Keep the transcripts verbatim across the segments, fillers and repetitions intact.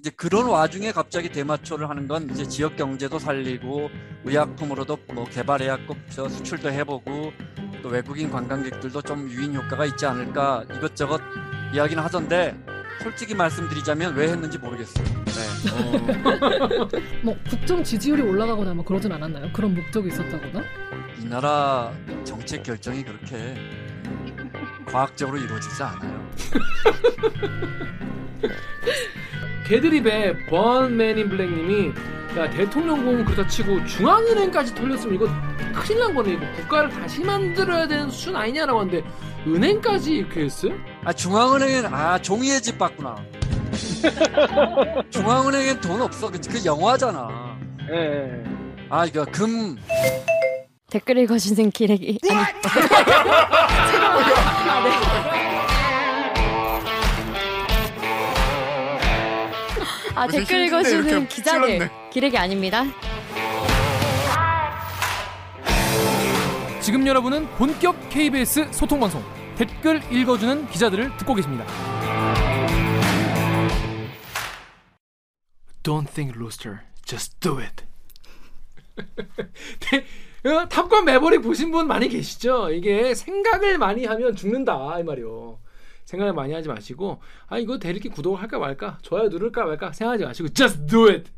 이제 그런 와중에 갑자기 대마초를 하는 건 이제 지역 경제도 살리고 의약품으로도 뭐 개발해갖고 수출도 해보고 또 외국인 관광객들도 좀 유인 효과가 있지 않을까 이것저것 이야기는 하던데 솔직히 말씀드리자면 왜 했는지 모르겠어요. 네. 어... 뭐 국정 지지율이 올라가거나 뭐 그러진 않았나요? 그런 목적이 있었다거나? 이 나라 정책 결정이 그렇게 과학적으로 이루어지지 않아요. 개드립에 번맨인 블랙님이 야 대통령 공은 그렇다 치고 중앙은행까지 털렸으면 이거 큰일 난 거네. 이거 국가를 다시 만들어야 되는 수준 아니냐라고 하는데 은행까지 이렇게 했어요? 아 중앙은행은 아 종이의 집 봤구나. 중앙은행엔 돈 없어. 그, 그 영화잖아. 예. 네. 아 이거 금 댓글 읽어주는 기레기. 아니. 아, 네. 아 댓글 읽어주는 기자들 찔렀네. 기레기 아닙니다. 지금 여러분은 본격 케이비에스 소통방송 댓글 읽어주는 기자들을 듣고 계십니다. Don't think, rooster. Just do it. 탑건 매버릭 보신 분 많이 계시죠? 이게 생각을 많이 하면 죽는다 이 말이요. 생각을 많이 하지 마시고 아 이거 대리기 구독할까 말까 좋아요 누를까 말까 생각하지 마시고 just do it.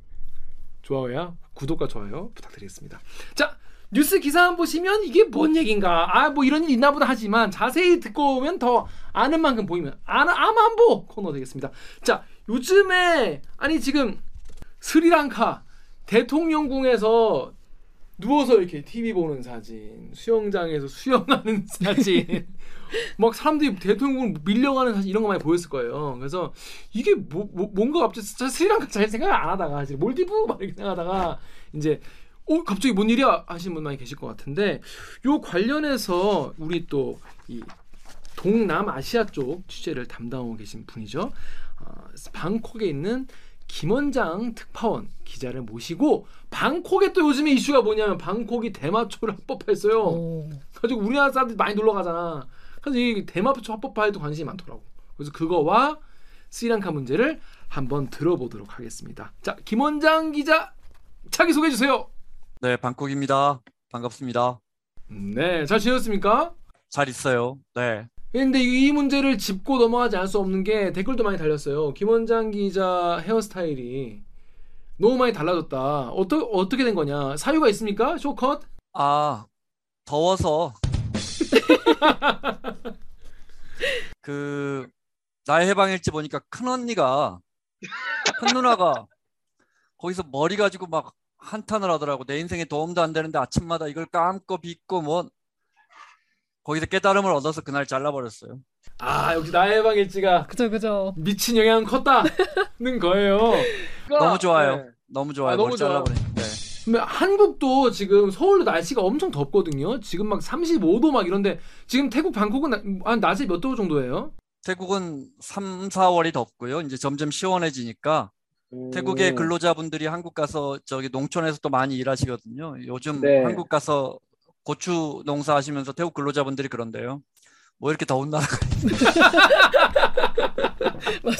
좋아요야 구독과 좋아요 부탁드리겠습니다. 자 뉴스 기사만 보시면 이게 뭔 얘긴가 아 뭐 이런 일 있나 보다 하지만 자세히 듣고 오면 더 아는 만큼 보이면 아는 암안보 코너 되겠습니다. 자 요즘에 아니 지금 스리랑카 대통령궁에서 누워서 이렇게 티비 보는 사진, 수영장에서 수영하는 사진, 막 사람들이 대통령을 밀려가는 사진 이런 거 많이 보였을 거예요. 그래서 이게 뭐, 뭐 뭔가 갑자기 스리랑카 잘 생각을 안 하다가 이제 몰디브 막 이렇게 생각하다가 이제 어 갑자기 뭔 일이야 하시는 분 많이 계실 것 같은데 요 관련해서 우리 또 이 동남아시아 쪽 취재를 담당하고 계신 분이죠. 어, 방콕에 있는 김원장 특파원 기자를 모시고 방콕에 또 요즘에 이슈가 뭐냐면 방콕이 대마초를 합법화했어요. 오. 그래서 우리나라 사람들이 많이 놀러 가잖아. 그래서 이 대마초 합법화에도 관심이 많더라고. 그래서 그거와 스리랑카 문제를 한번 들어보도록 하겠습니다. 자, 김원장 기자 자기 소개해 주세요. 네, 방콕입니다. 반갑습니다. 네, 잘 지내셨습니까? 잘 있어요. 네. 근데 이 문제를 짚고 넘어가지 않을 수 없는 게 댓글도 많이 달렸어요. 김원장 기자 헤어스타일이 너무 많이 달라졌다. 어떠, 어떻게 된 거냐? 사유가 있습니까? 쇼컷? 아, 더워서. 그 나의 해방일지 보니까 큰언니가, 큰누나가 거기서 머리 가지고 막 한탄을 하더라고. 내 인생에 도움도 안 되는데 아침마다 이걸 감고 빚고 뭐. 거기서 깨달음을 얻어서 그날 잘라버렸어요. 아 역시 나의 해방일지가 그죠 그죠 미친 영향은 컸다는 거예요. 너무 좋아요. 네. 너무 좋아요. 아, 너무 잘라버렸는데. 네. 한국도 지금 서울도 날씨가 엄청 덥거든요. 지금 막 삼십오 도 막 이런데 지금 태국 방콕은 한 낮에 몇 도 정도예요? 태국은 삼, 사월이 덥고요. 이제 점점 시원해지니까 오. 태국의 근로자분들이 한국 가서 저기 농촌에서 또 많이 일하시거든요. 요즘 네. 한국 가서 고추 농사 하시면서 태국 근로자분들이 그런데요. 뭐 이렇게 더운 나라가 맞아요.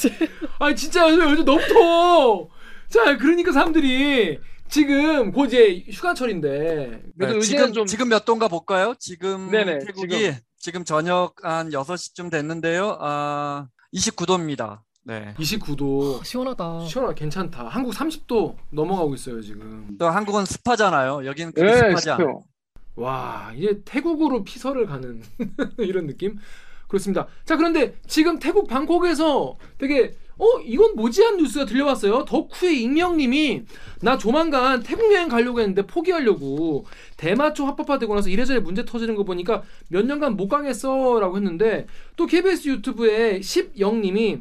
아니 진짜 요즘, 요즘 너무 더워. 자 그러니까 사람들이 지금 곧 이제 휴가철인데 네, 지금, 좀... 지금 몇 도인가 볼까요? 지금 네네, 태국이 지금. 지금 저녁 한 여섯 시쯤 됐는데요. 아, 이십구 도입니다. 네. 이십구 도. 아, 시원하다. 시원하다. 괜찮다. 한국 삼십 도 넘어가고 있어요 지금. 또 한국은 습하잖아요. 여기는 그렇게 네, 습하지 않아요. 와 이제 태국으로 피서를 가는 이런 느낌 그렇습니다. 자 그런데 지금 태국 방콕에서 되게 어 이건 모지한 뉴스가 들려왔어요. 덕후의 익명님이 나 조만간 태국 여행 가려고 했는데 포기하려고 대마초 합법화되고 나서 이래저래 문제 터지는 거 보니까 몇 년간 못 가겠어 라고 했는데 또 케이비에스 유튜브에 십영님이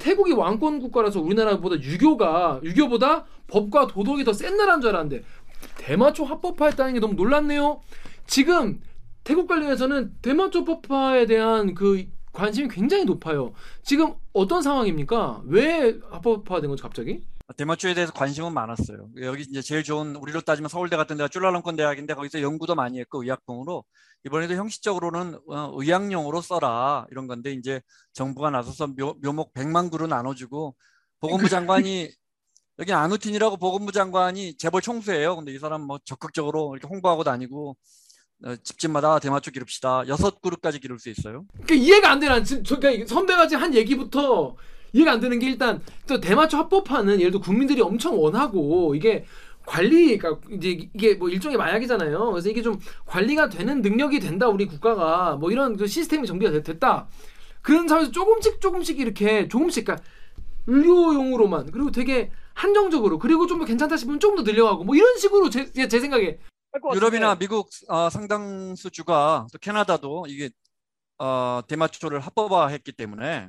태국이 왕권 국가라서 우리나라보다 유교가 유교보다 법과 도덕이 더 센 나라인 줄 알았는데 대마초 합법화했다는 게 너무 놀랍네요. 지금 태국 관련해서는 대마초 합법화에 대한 그 관심이 굉장히 높아요. 지금 어떤 상황입니까? 왜 합법화된 거죠 갑자기? 대마초에 대해서 관심은 많았어요. 여기 이제 제일 좋은 우리로 따지면 서울대 같은 데가 쫄라렁권 대학인데 거기서 연구도 많이 했고 의약품으로 이번에도 형식적으로는 의약용으로 써라 이런 건데 이제 정부가 나서서 묘목 백만 그루 나눠주고 보건부 장관이 여기 안우틴이라고 보건부 장관이 재벌 총수예요. 근데 이 사람 뭐 적극적으로 이렇게 홍보하고 다니고 집집마다 대마초 기릅시다. 여섯 그룹까지 기를 수 있어요. 그러니까 이해가 안 되나? 지금 그러니까 선배가 지금 한 얘기부터 이해가 안 되는 게 일단 또 대마초 합법화는 예를 들어 국민들이 엄청 원하고 이게 관리가 이제 이게 뭐 일종의 마약이잖아요. 그래서 이게 좀 관리가 되는 능력이 된다 우리 국가가 뭐 이런 그 시스템이 정비가 됐다. 그런 사회에서 조금씩 조금씩 이렇게 조금씩 그러니까 의료용으로만 그리고 되게 한정적으로 그리고 좀 더 괜찮다 싶으면 조금 더 늘려가고 뭐 이런 식으로 제, 제 생각에 유럽이나 미국 어, 상당수 주가 또 캐나다도 이게 어, 대마초를 합법화했기 때문에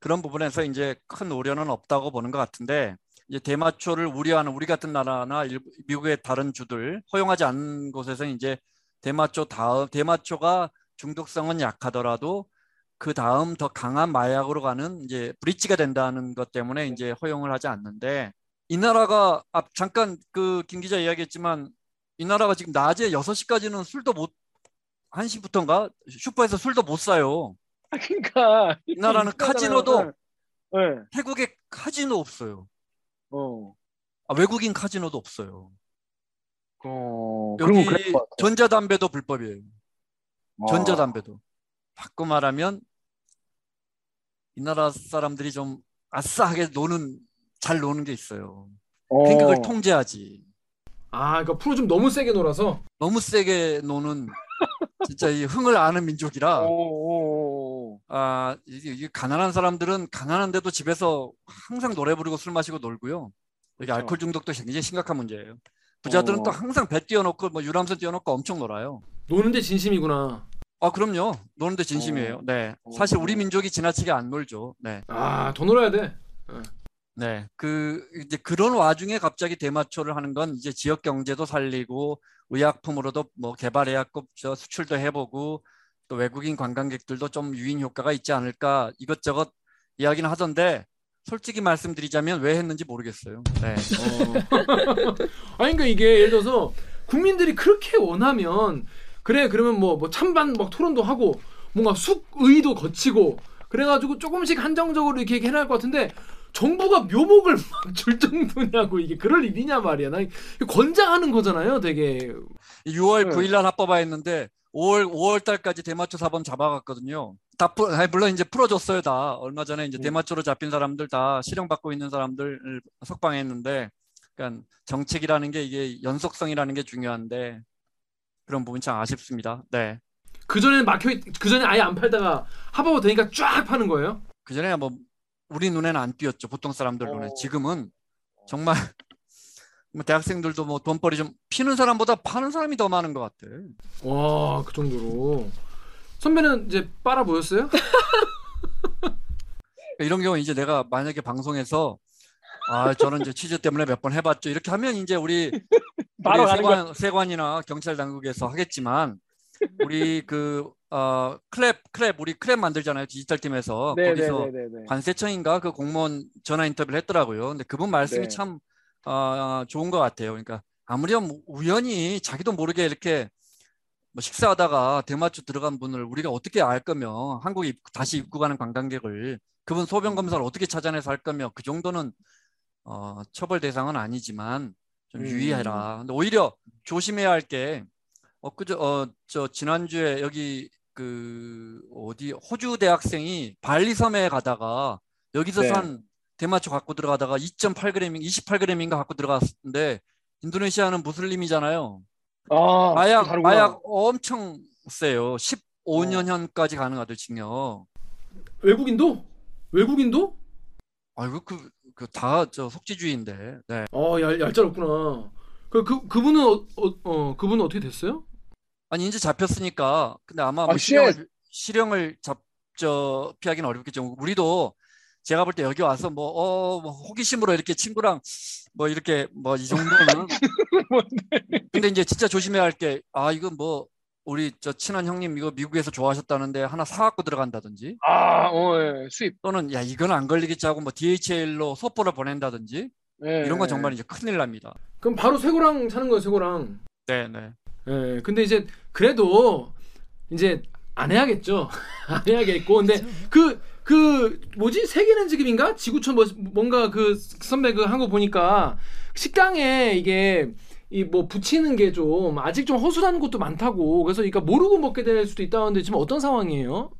그런 부분에서 이제 큰 우려는 없다고 보는 것 같은데 이제 대마초를 우려하는 우리 같은 나라나 일부, 미국의 다른 주들 허용하지 않는 곳에서 이제 대마초 다음 대마초가 중독성은 약하더라도 그 다음 더 강한 마약으로 가는 이제 브릿지가 된다는 것 때문에 이제 허용을 하지 않는데 이 나라가 아, 잠깐 그 김 기자 이야기했지만. 이 나라가 지금 낮에 여섯 시까지는 술도 못, 한 시부터인가? 슈퍼에서 술도 못 사요. 그러니까. 이 나라는 카지노도, 네. 태국에 카지노 없어요. 어. 아, 외국인 카지노도 없어요. 어, 여기 전자담배도 불법이에요. 와. 전자담배도. 바꿔 말하면, 이 나라 사람들이 좀 아싸하게 노는, 잘 노는 게 있어요. 어. 생각을 통제하지. 아, 그러니까 프로 좀 너무 세게 놀아서 너무 세게 노는 진짜 이 흥을 아는 민족이라. 오오오오. 아, 이게 가난한 사람들은 가난한데도 집에서 항상 노래 부르고 술 마시고 놀고요. 여기 알코올 중독도 굉장히 심각한 문제예요. 부자들은 오. 또 항상 배 띄워놓고 뭐 유람선 띄워놓고 엄청 놀아요. 노는데 진심이구나. 아, 그럼요. 노는데 진심이에요. 오. 네, 오. 사실 우리 민족이 지나치게 안 놀죠. 네. 아, 더 놀아야 돼. 네. 네, 그 이제 그런 와중에 갑자기 대마초를 하는 건 이제 지역 경제도 살리고 의약품으로도 뭐 개발의약급 저 수출도 해보고 또 외국인 관광객들도 좀 유인 효과가 있지 않을까 이것저것 이야기는 하던데 솔직히 말씀드리자면 왜 했는지 모르겠어요. 네. 어. 아니 그러니까 이게 예를 들어서 국민들이 그렇게 원하면 그래 그러면 뭐 뭐 찬반 막 토론도 하고 뭔가 숙의도 거치고 그래가지고 조금씩 한정적으로 이렇게 해낼 것 같은데. 정부가 묘목을 막 줄 정도냐고 이게 그럴 일이냐 말이야. 나 권장하는 거잖아요, 되게. 유월 구일 날 합법화했는데 오월 오월 달까지 대마초 사범 잡아갔거든요. 다 물론 이제 풀어줬어요, 다. 얼마 전에 이제 대마초로 잡힌 사람들 다 실형받고 있는 사람들 석방했는데, 그러니까 정책이라는 게 이게 연속성이라는 게 중요한데 그런 부분 참 아쉽습니다. 네. 그 전에는 막혀, 그 전에 아예 안 팔다가 합법화 되니까 쫙 파는 거예요? 그 전에 뭐. 우리 눈에는 안 띄었죠. 보통 사람들 눈에. 지금은 정말 뭐 대학생들도 뭐 돈벌이 좀 피는 사람보다 파는 사람이 더 많은 것 같아. 와, 그 정도로. 선배는 이제 빨아 보였어요? 이런 경우 이제 내가 만약에 방송에서 아 저는 이제 취재 때문에 몇 번 해봤죠. 이렇게 하면 이제 우리, 바로 우리 세관, 세관이나 경찰 당국에서 하겠지만 우리 그 어, 클랩 클랩 우리 클랩 만들잖아요. 디지털 팀에서. 네, 거기서 네, 네, 네, 네. 관세청인가 그 공무원 전화 인터뷰를 했더라고요. 근데 그분 말씀이 네. 참 어, 좋은 것 같아요. 그러니까 아무리 우연히 자기도 모르게 이렇게 뭐 식사하다가 대마초 들어간 분을 우리가 어떻게 알 거며 한국에 입, 다시 입국하는 관광객을 그분 소변 검사를 어떻게 찾아내서 할 거며 그 정도는 어, 처벌 대상은 아니지만 좀 유의해라. 근데 오히려 조심해야 할 게 어, 그저 어, 저 지난주에 여기 그 어디 호주 대학생이 발리 섬에 가다가 여기서 네. 산 대마초 갖고 들어가다가 이점팔 그램인가 이십팔 그램인가 갖고 들어갔는데 인도네시아는 무슬림이잖아요. 아, 마약 다르구나. 마약 엄청 세요. 십오 년형까지 가능하대요, 징역. 외국인도? 외국인도? 아이고 그 그 다 저 속지주의인데. 네. 어, 얄 얄짤없구나. 그 그 그분은 어, 어, 어 그분은 어떻게 됐어요? 아니 이제 잡혔으니까 근데 아마 아, 뭐 실형을, 실형을 잡죠 피하기는 어렵겠죠. 우리도 제가 볼 때 여기 와서 뭐, 어, 뭐 호기심으로 이렇게 친구랑 뭐 이렇게 뭐 이 정도는 근데 이제 진짜 조심해야 할 게 아 이건 뭐 우리 저 친한 형님 이거 미국에서 좋아하셨다는데 하나 사갖고 들어간다든지 아, 어, 예. 수입 또는 야 이건 안 걸리겠지 하고 뭐 디에이치엘로 소포를 보낸다든지 예, 이런 건 예. 정말 이제 큰일 납니다. 그럼 바로 쇠고랑 사는 거예요, 쇠고랑. 네네. 예, 근데 이제 그래도 이제 안 해야겠죠. 안 해야겠고 근데 그, 그 뭐지? 세계는 지금인가? 지구촌 뭐, 뭔가 그 선배 그 한 거 보니까 식당에 이게 이 뭐 붙이는 게 좀 아직 좀 허술한 곳도 많다고. 그래서 그러니까 모르고 먹게 될 수도 있다는데 지금 어떤 상황이에요?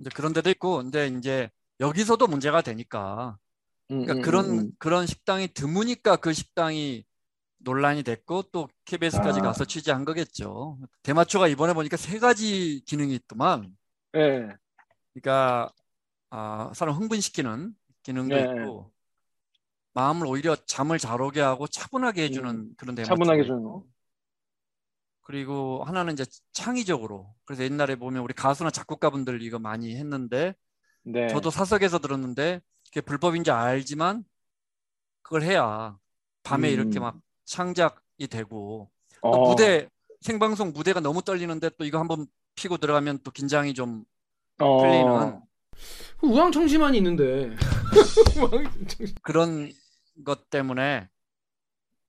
이제 그런 데도 있고, 근데 이제 여기서도 문제가 되니까. 그러니까 음, 음, 그런 음. 그런 식당이 드무니까 그 식당이 논란이 됐고 또 케이비에스까지 아. 가서 취재한 거겠죠. 대마초가 이번에 보니까 세 가지 기능이 있더만. 네. 그러니까 아, 사람 흥분시키는 기능도 네. 있고, 마음을 오히려 잠을 잘 오게 하고 차분하게 해주는 음, 그런 대마초. 차분하게 주는 거. 그리고 하나는 이제 창의적으로. 그래서 옛날에 보면 우리 가수나 작곡가분들 이거 많이 했는데, 네. 저도 사석에서 들었는데 그게 불법인지 알지만 그걸 해야 밤에 음. 이렇게 막 창작이 되고, 또 어. 무대 생방송 무대가 너무 떨리는데 또 이거 한번 피고 들어가면 또 긴장이 좀 어. 풀리는. 우왕청심환이 있는데 우왕청심. 그런 것 때문에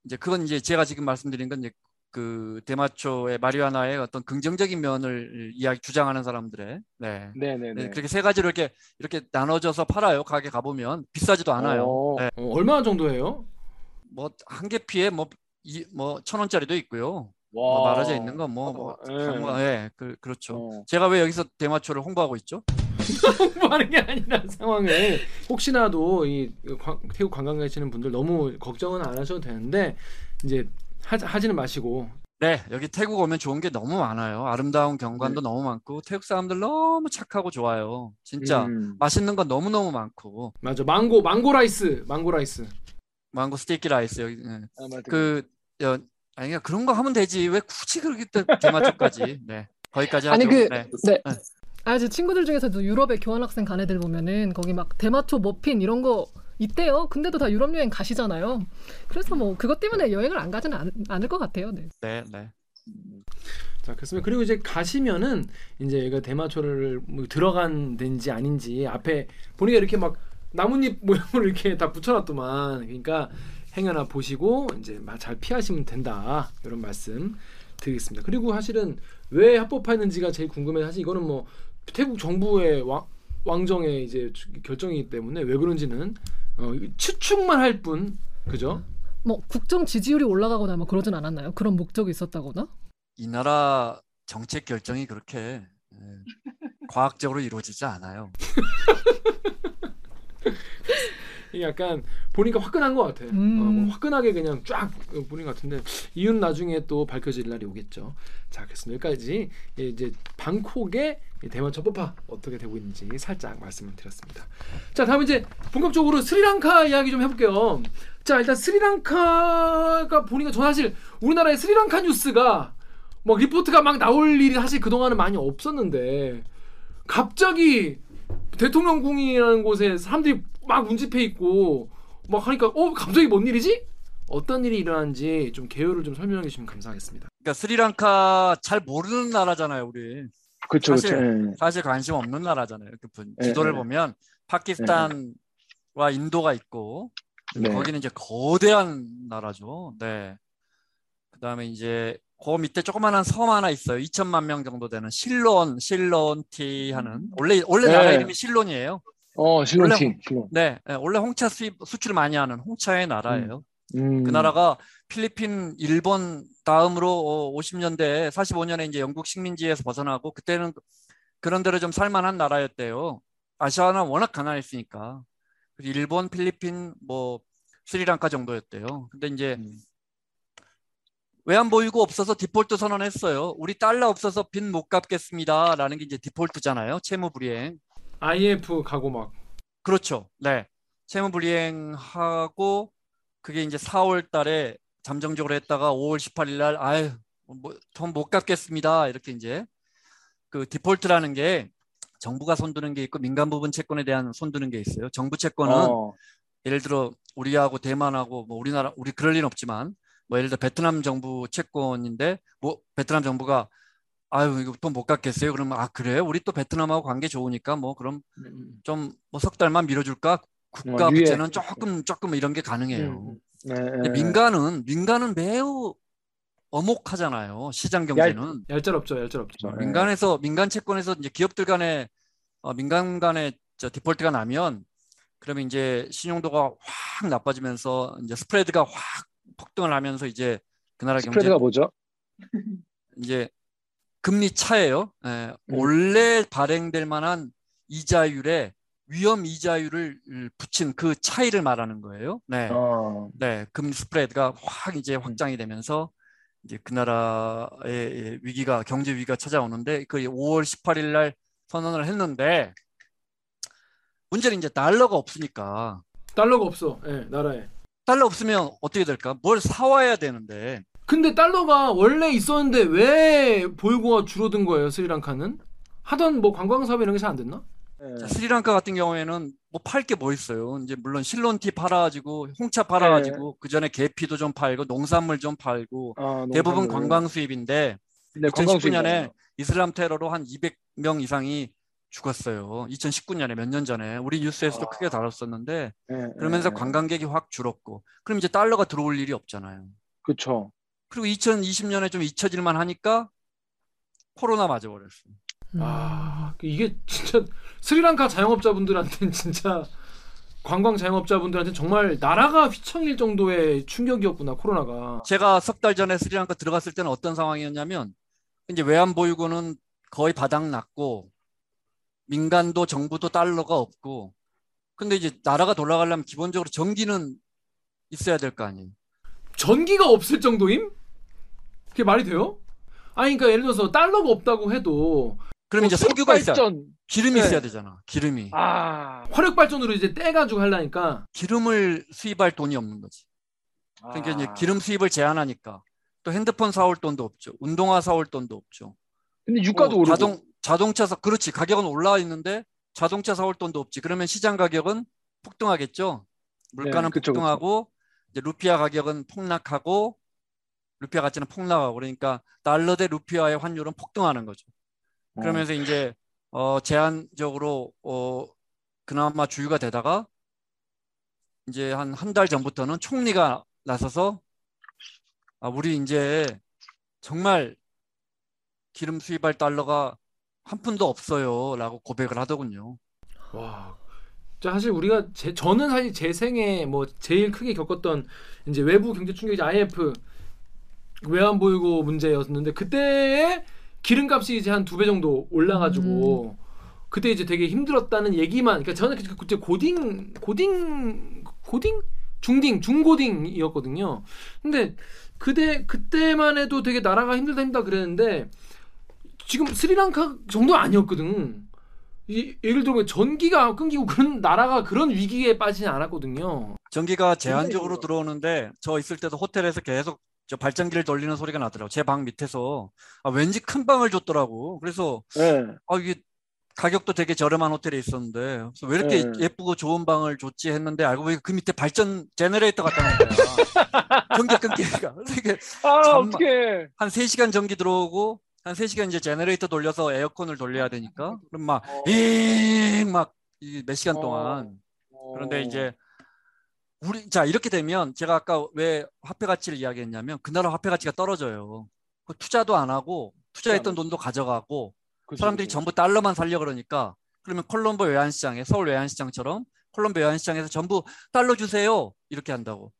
이제 그건 이제 제가 지금 말씀드린 건 이제 그 대마초의 마리화나의 어떤 긍정적인 면을 이야기 주장하는 사람들의 네, 네네네. 그렇게 세 가지로 이렇게 이렇게 나눠져서 팔아요. 가게 가 보면 비싸지도 않아요. 어, 네. 어, 얼마 정도예요? 뭐 한 개 피에 뭐 이 뭐 천 원짜리도 있고요. 뭐 말하자 있는 건 뭐 뭐 예, 예, 그 그렇죠. 어. 제가 왜 여기서 대마초를 홍보하고 있죠? 홍보하는 게 아니라 상황에 혹시나도 이 관, 태국 관광 가시는 분들 너무 걱정은 안 하셔도 되는데 이제 하, 하지는 마시고. 네, 여기 태국 오면 좋은 게 너무 많아요. 아름다운 경관도 네. 너무 많고, 태국 사람들 너무 착하고 좋아요. 진짜 음. 맛있는 건 너무 너무 많고. 맞아, 망고 망고 라이스, 망고 라이스, 망고 스테이키 라이스 여기. 네. 아, 그 여, 아니 그런 거 하면 되지. 왜 굳이 그렇게 대마초까지? 네, 거기까지 아니, 하죠. 그, 네. 네. 네. 아, 제 친구들 중에서도 유럽에 교환학생 간 애들 보면은 거기 막 대마초 머핀 이런 거 있대요. 근데도 다 유럽 여행 가시잖아요. 그래서 뭐 그것 때문에 여행을 안 가지는 않, 않을 것 같아요. 네. 네, 네. 자, 그렇습니다. 그리고 이제 가시면은 이제 얘가 대마초를 뭐 들어간 덴지 아닌지 앞에 보니까 이렇게 막 나뭇잎 모양으로 이렇게 다 붙여놨더만. 그러니까 행여나 보시고 이제 잘 피하시면 된다. 이런 말씀 드리겠습니다. 그리고 사실은 왜 합법화했는지가 제일 궁금해. 사실 이거는 뭐 태국 정부의 왕, 왕정의 이제 결정이기 때문에 왜 그런지는 어, 추측만 할 뿐, 그죠? 뭐 국정 지지율이 올라가거나 뭐 그러진 않았나요? 그런 목적이 있었다거나? 이 나라 정책 결정이 그렇게 예, 과학적으로 이루어지지 않아요. 이게 약간 보니까 화끈한 것 같아. 음. 어, 뭐 화끈하게 그냥 쫙 보는 것 같은데 이유는 나중에 또 밝혀질 날이 오겠죠. 자, 그래서 여기까지 이제 방콕의 대만 초법화 어떻게 되고 있는지 살짝 말씀을 드렸습니다. 자, 다음 이제 본격적으로 스리랑카 이야기 좀 해볼게요. 자, 일단 스리랑카가 보니까 저 사실 우리나라의 스리랑카 뉴스가 뭐 리포트가 막 나올 일이 사실 그동안은 많이 없었는데 갑자기 대통령궁이라는 곳에 사람들이 막 운집해 있고 막 하니까 어 갑자기 뭔 일이지? 어떤 일이 일어난지 좀 개요를 좀 설명해 주시면 감사하겠습니다. 그러니까 스리랑카 잘 모르는 나라잖아요, 우리. 그렇죠, 사실, 사실 관심 없는 나라잖아요. 그 지도를 네, 보면 파키스탄과 네. 인도가 있고 네. 거기는 이제 거대한 나라죠. 네. 그다음에 이제 그 밑에 조그만한 섬 하나 있어요. 이천만 명 정도 되는 실론, 실론티 하는 원래 원래 네. 나라 이름이 실론이에요. 어, 실론티. 네, 네, 원래 홍차 수입 수출 많이 하는 홍차의 나라예요. 음. 음. 그 나라가 필리핀, 일본 다음으로 오십 년대 사십오 년에 이제 영국 식민지에서 벗어나고 그때는 그런 대로 좀 살만한 나라였대요. 아시아는 워낙 가난했으니까. 그리고 일본, 필리핀, 뭐 스리랑카 정도였대요. 근데 이제 음. 외환 보유고 없어서 디폴트 선언했어요. 우리 달러 없어서 빚 못 갚겠습니다라는 게 이제 디폴트잖아요. 채무 불이행. 아이엠에프 가고 막. 그렇죠. 네. 채무 불이행하고 그게 이제 사월 달에 잠정적으로 했다가 오월 십팔일 날 아유, 뭐 돈 못 갚겠습니다. 이렇게 이제 그 디폴트라는 게 정부가 손드는 게 있고 민간 부분 채권에 대한 손드는 게 있어요. 정부 채권은 어. 예를 들어 우리하고 대만하고 뭐 우리나라 우리 그럴 리는 없지만 뭐 예를 들어 베트남 정부 채권인데 뭐 베트남 정부가 아유 이거 돈 못 갚겠어요. 그러면 아 그래요? 우리 또 베트남하고 관계 좋으니까 뭐 그럼 좀 뭐 석 달만 밀어줄까? 국가 어, 부채는 조금 조금 이런 게 가능해요. 음. 네, 근데 민간은 민간은 매우 어목하잖아요. 시장 경제는 얄, 얄짤 없죠, 얄짤 없죠. 민간에서 민간 채권에서 이제 기업들 간의 어, 민간 간의 저 디폴트가 나면 그러면 이제 신용도가 확 나빠지면서 이제 스프레드가 확 폭등을 하면서 이제 그 나라 경제 스프레드가 뭐죠? 이제 금리 차예요. 예, 원래 발행될 만한 이자율에 위험 이자율을 붙인 그 차이를 말하는 거예요. 네, 어. 네, 금리 스프레드가 확 이제 확장이 되면서 이제 그 나라의 위기가 경제 위기가 찾아오는데 그 오월 십팔일 날 선언을 했는데 문제는 이제 달러가 없으니까 달러가 없어. 예, 네, 나라에 달러 없으면 어떻게 될까? 뭘 사와야 되는데. 근데 달러가 원래 있었는데 왜 보유고가 줄어든 거예요? 스리랑카는 하던 뭐 관광사업 이런 게 잘 안 됐나? 자, 스리랑카 같은 경우에는 뭐 팔 게 뭐 있어요? 이제 물론 실론티 팔아가지고 홍차 팔아가지고 그 전에 계피도 좀 팔고 농산물 좀 팔고 아, 농산물. 대부분 관광 수입인데 네, 이천십구 년에 이슬람 테러로 한 이백 명 이상이 죽었어요. 이천십구 년에 몇 년 전에 우리 뉴스에서도 아. 크게 다뤘었는데 네, 그러면서 네. 관광객이 확 줄었고 그럼 이제 달러가 들어올 일이 없잖아요. 그렇죠. 그리고 이천이십 년에 좀 잊혀질만 하니까 코로나 맞아버렸어요. 아 이게 진짜 스리랑카 자영업자분들한테는 진짜 관광 자영업자분들한테는 정말 나라가 휘청일 정도의 충격이었구나 코로나가. 제가 석 달 전에 스리랑카 들어갔을 때는 어떤 상황이었냐면 이제 외환 보유고는 거의 바닥났고 민간도 정부도 달러가 없고 근데 이제 나라가 돌아가려면 기본적으로 전기는 있어야 될 거 아니에요. 전기가 없을 정도임? 그게 말이 돼요? 아니 그러니까 예를 들어서 달러가 없다고 해도 그럼 이제 석유가 있어 기름이 네. 있어야 되잖아. 기름이. 아 화력 발전으로 이제 떼가지고 하려니까 기름을 수입할 돈이 없는 거지. 그러니까 아. 이제 기름 수입을 제한하니까 또 핸드폰 사올 돈도 없죠. 운동화 사올 돈도 없죠. 근데 유가도 어, 오르고 자동 자동차 사 그렇지 가격은 올라와 있는데 자동차 사올 돈도 없지. 그러면 시장 가격은 폭등하겠죠. 물가는 네, 그쵸, 폭등하고 그쵸. 이제 루피아 가격은 폭락하고. 루피아 가치는 폭락하고 그러니까 달러 대 루피아의 환율은 폭등하는 거죠. 그러면서 음. 이제 어, 제한적으로 어, 그나마 주유가 되다가 이제 한 한 달 전부터는 총리가 나서서 아, 우리 이제 정말 기름 수입할 달러가 한 푼도 없어요라고 고백을 하더군요. 와. 사실 우리가 제, 저는 사실 제 생에 뭐 제일 크게 겪었던 이제 외부 경제 충격이 아이엠에프 외환 보유고 문제였는데 그때 기름값이 이제 한 두 배 정도 올라가지고 음. 그때 이제 되게 힘들었다는 얘기만 그러니까 저는 그때 고딩 고딩 고딩 중딩 중고딩이었거든요. 근데 그때 그때만 해도 되게 나라가 힘들다 힘들다 그랬는데 지금 스리랑카 정도 아니었거든. 이, 예를 들면 전기가 끊기고 그런 나라가 그런 위기에 빠지진 않았거든요. 전기가 제한적으로 들어오는데 저 있을 때도 호텔에서 계속 저 발전기를 돌리는 소리가 나더라고. 제 방 밑에서 아, 왠지 큰 방을 줬더라고. 그래서 네. 아, 이게 가격도 되게 저렴한 호텔에 있었는데 그래서 왜 이렇게 네. 예쁘고 좋은 방을 줬지 했는데 알고 보니까 그 밑에 발전 제너레이터 갖다 놓은 거야. 전기 끊기니까. 아, 어떡해. 한 세 시간 전기 들어오고 한 세 시간 이제 제너레이터 돌려서 에어컨을 돌려야 되니까 그럼 막 이 막 이 몇 시간 동안 어. 어. 그런데 이제 우리 자 이렇게 되면 제가 아까 왜 화폐 가치를 이야기했냐면 그 나라 화폐 가치가 떨어져요. 투자도 안 하고 투자했던 돈도 가져가고 그치, 사람들이 그치. 전부 달러만 살려 그러니까 그러면 콜롬보 외환시장에 서울 외환시장처럼 콜롬보 외환시장에서 전부 달러 주세요 이렇게 한다고.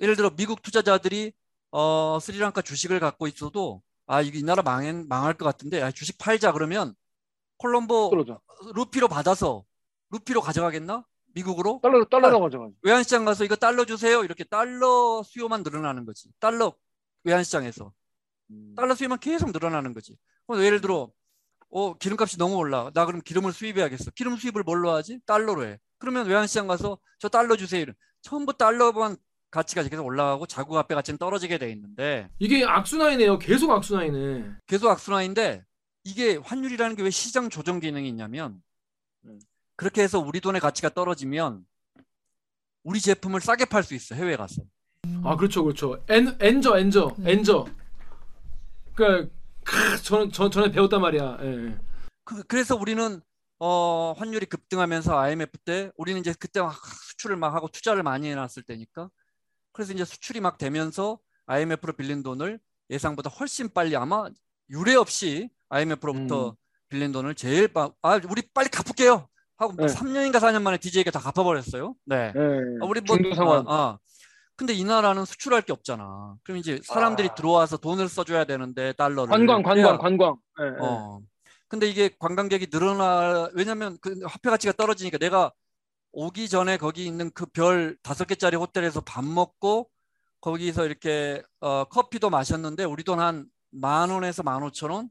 예를 들어 미국 투자자들이 어, 스리랑카 주식을 갖고 있어도 아 이 나라 망엔, 망할 것 같은데 아, 주식 팔자 그러면 콜롬보 떨어져. 루피로 받아서 루피로 가져가겠나? 미국으로 달러 달러로 가져가. 외환시장 가서 이거 달러 주세요. 이렇게 달러 수요만 늘어나는 거지. 달러 외환시장에서 음. 달러 수요만 계속 늘어나는 거지. 그럼 예를 들어, 어 기름값이 너무 올라. 나 그럼 기름을 수입해야겠어. 기름 수입을 뭘로 하지? 달러로 해. 그러면 외환시장 가서 저 달러 주세요. 이런. 전부 달러만 가치가 계속 올라가고 자국 화폐 가치는 떨어지게 돼 있는데 이게 악순환이네요. 계속 악순환이네. 계속 악순환인데 이게 환율이라는 게 왜 시장 조정 기능이 있냐면. 음. 그렇게 해서 우리 돈의 가치가 떨어지면 우리 제품을 싸게 팔 수 있어 해외에 가서. 아 그렇죠 그렇죠. 엔 엔저 엔저 네. 엔저. 그러니까 크, 저는 저 전에 배웠단 말이야. 예. 그 그래서 우리는 어 환율이 급등하면서 아이엠에프 때 우리는 이제 그때 막 수출을 막 하고 투자를 많이 해놨을 때니까 그래서 이제 수출이 막 되면서 아이엠에프로 빌린 돈을 예상보다 훨씬 빨리 아마 유례 없이 아이엠에프로부터 음. 빌린 돈을 제일 빠, 아 우리 빨리 갚을게요. 하고 네. 삼 년인가 사 년 만에 디제이가 다 갚아버렸어요. 네. 네. 아, 우리 뭐, 중도 상황. 아, 아. 근데 이 나라는 수출할 게 없잖아. 그럼 이제 사람들이 아... 들어와서 돈을 써줘야 되는데 달러를. 관광, 관광, 해야... 관광. 네, 어. 네. 근데 이게 관광객이 늘어나 왜냐면 그 화폐 가치가 떨어지니까 내가 오기 전에 거기 있는 그 별 다섯 개짜리 호텔에서 밥 먹고 거기서 이렇게 어, 커피도 마셨는데 우리 돈 한 만 원에서 만 오천 원?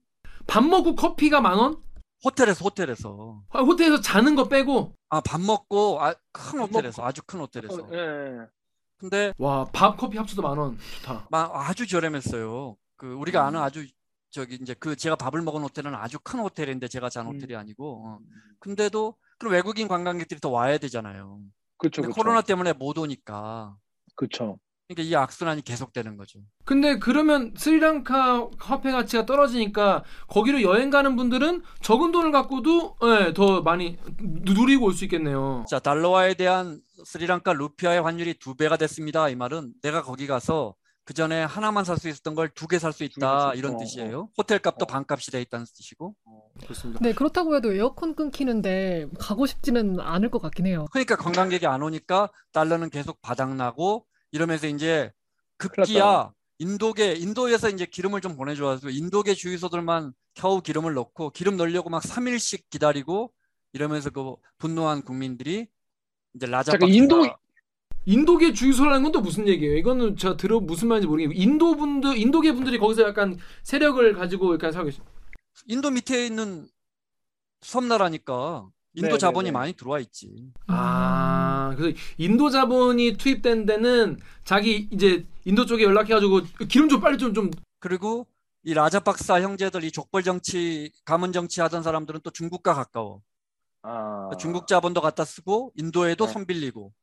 밥 먹고 커피가 만 원? 호텔에서 호텔에서. 아, 호텔에서 자는 거 빼고. 아, 밥 먹고 아, 큰 호텔에서 먹고. 아주 큰 호텔에서. 어, 예, 예. 근데 와, 밥 커피 합쳐도 만 원. 좋다. 마, 아주 저렴했어요. 그 우리가 아는 아주 저기 이제 그 제가 밥을 먹은 호텔은 아주 큰 호텔인데 제가 잔 음. 호텔이 아니고. 어. 근데도 그럼 외국인 관광객들이 더 와야 되잖아요. 그렇죠. 코로나 때문에 못 오니까. 그렇죠. 그러니까 이 악순환이 계속되는 거죠. 근데 그러면 스리랑카 화폐 가치가 떨어지니까 거기로 여행 가는 분들은 적은 돈을 갖고도 예, 더 많이 누리고 올 수 있겠네요. 자, 달러화에 대한 스리랑카 루피아의 환율이 두 배가 됐습니다. 이 말은 내가 거기 가서 그 전에 하나만 살 수 있었던 걸 두 개 살 수 있다 이런 뜻이에요. 어. 호텔값도 어. 반값이 돼 있다는 뜻이고. 어, 그렇습니다. 네, 그렇다고 해도 에어컨 끊기는데 가고 싶지는 않을 것 같긴 해요. 그러니까 관광객이 안 오니까 달러는 계속 바닥나고 이러면서 이제 급기야 인도계 인도에서 이제 기름을 좀 보내줘서 인도계 주유소들만 겨우 기름을 넣고 기름 넣으려고 막 삼 일씩 기다리고 이러면서 그 분노한 국민들이 이제 라자팍사 인도 인도계 주유소라는 건 또 무슨 얘기예요? 이거는 제가 들어 무슨 말인지 모르겠는데 인도 분들, 인도계 분들이 거기서 약간 세력을 가지고 약간 살고 계시죠. 인도 밑에 있는 섬나라니까 인도 네네네. 자본이 많이 들어와 있지. 아, 그래서 인도 자본이 투입된 데는 자기 이제 인도 쪽에 연락해가지고 기름 좀 빨리 좀 좀. 그리고 이 라자팍사 형제들 이 족벌 정치, 가문 정치 하던 사람들은 또 중국과 가까워. 아... 중국 자본도 갖다 쓰고 인도에도 네. 손 빌리고.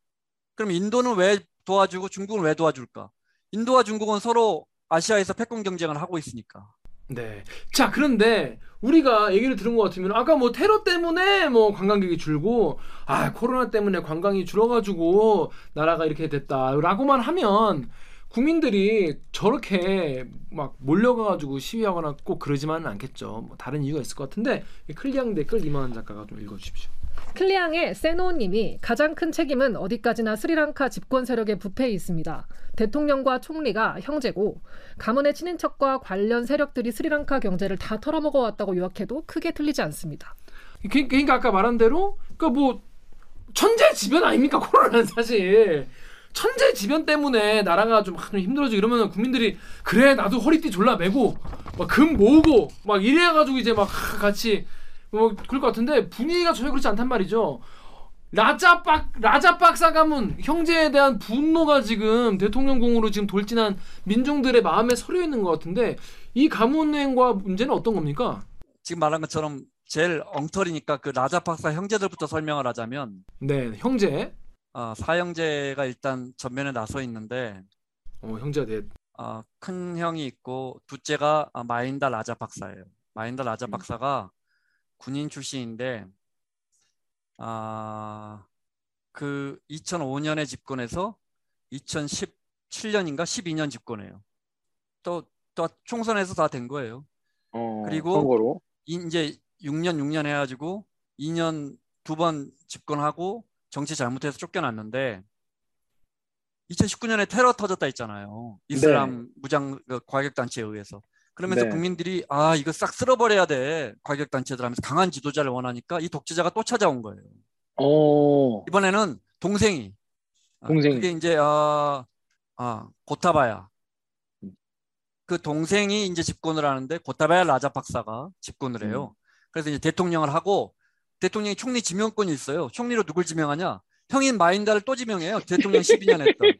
그럼 인도는 왜 도와주고 중국은 왜 도와줄까? 인도와 중국은 서로 아시아에서 패권 경쟁을 하고 있으니까. 네. 자, 그런데 우리가 얘기를 들은 것 같으면 아까 뭐 테러 때문에 뭐 관광객이 줄고 아 코로나 때문에 관광이 줄어가지고 나라가 이렇게 됐다라고만 하면 국민들이 저렇게 막 몰려가가지고 시위하거나 꼭 그러지만은 않겠죠. 뭐 다른 이유가 있을 것 같은데 클리앙 댓글 이만한 작가가 좀 읽어주십시오. 클리앙의 세노님이 가장 큰 책임은 어디까지나 스리랑카 집권 세력의 부패에 있습니다. 대통령과 총리가 형제고 가문의 친인척과 관련 세력들이 스리랑카 경제를 다 털어먹어 왔다고 요약해도 크게 틀리지 않습니다. 그러니까 아까 말한 대로 그러니까 뭐 천재지변 아닙니까? 코로나는 사실 천재지변 때문에 나라가 좀 힘들어지고 이러면 국민들이 그래 나도 허리띠 졸라 매고 막 금 모으고 막 이래가지고 이제 막 같이 뭐 그럴 것 같은데 분위기가 전혀 그렇지 않단 말이죠. 라자팍 라자팍사 가문 형제에 대한 분노가 지금 대통령궁으로 지금 돌진한 민중들의 마음에 서려 있는 것 같은데 이 가문행과 문제는 어떤 겁니까? 지금 말한 것처럼 제일 엉터리니까 그 라자팍사 형제들부터 설명을 하자면 네 형제 어, 사형제가 일단 전면에 나서 있는데 어 형제가 네. 어, 큰 형이 있고 둘째가 마인다 라자팍사예요. 마인다 라자팍사가 음. 군인 출신인데 아, 그 이천오 년에 집권해서 이천십칠 년인가 십이 년 집권해요. 또, 또 총선에서 다 된 거예요. 어, 그리고 이제 육 년 육 년 해가지고 이 년 두 번 집권하고 정치 잘못해서 쫓겨났는데 이천십구 년에 테러 터졌다 했잖아요. 이슬람 네. 무장 과격단체에 의해서. 그러면서 네. 국민들이 아 이거 싹 쓸어버려야 돼 과격단체들 하면서 강한 지도자를 원하니까 이 독재자가 또 찾아온 거예요. 오. 이번에는 동생이. 동생이. 아, 그게 이제 아, 아 고타바야. 그 동생이 이제 집권을 하는데 고타바야 라자팍사가 집권을 해요. 음. 그래서 이제 대통령을 하고 대통령이 총리 지명권이 있어요. 총리로 누굴 지명하냐? 형인 마인다를 또 지명해요. 대통령 십이 년 했던.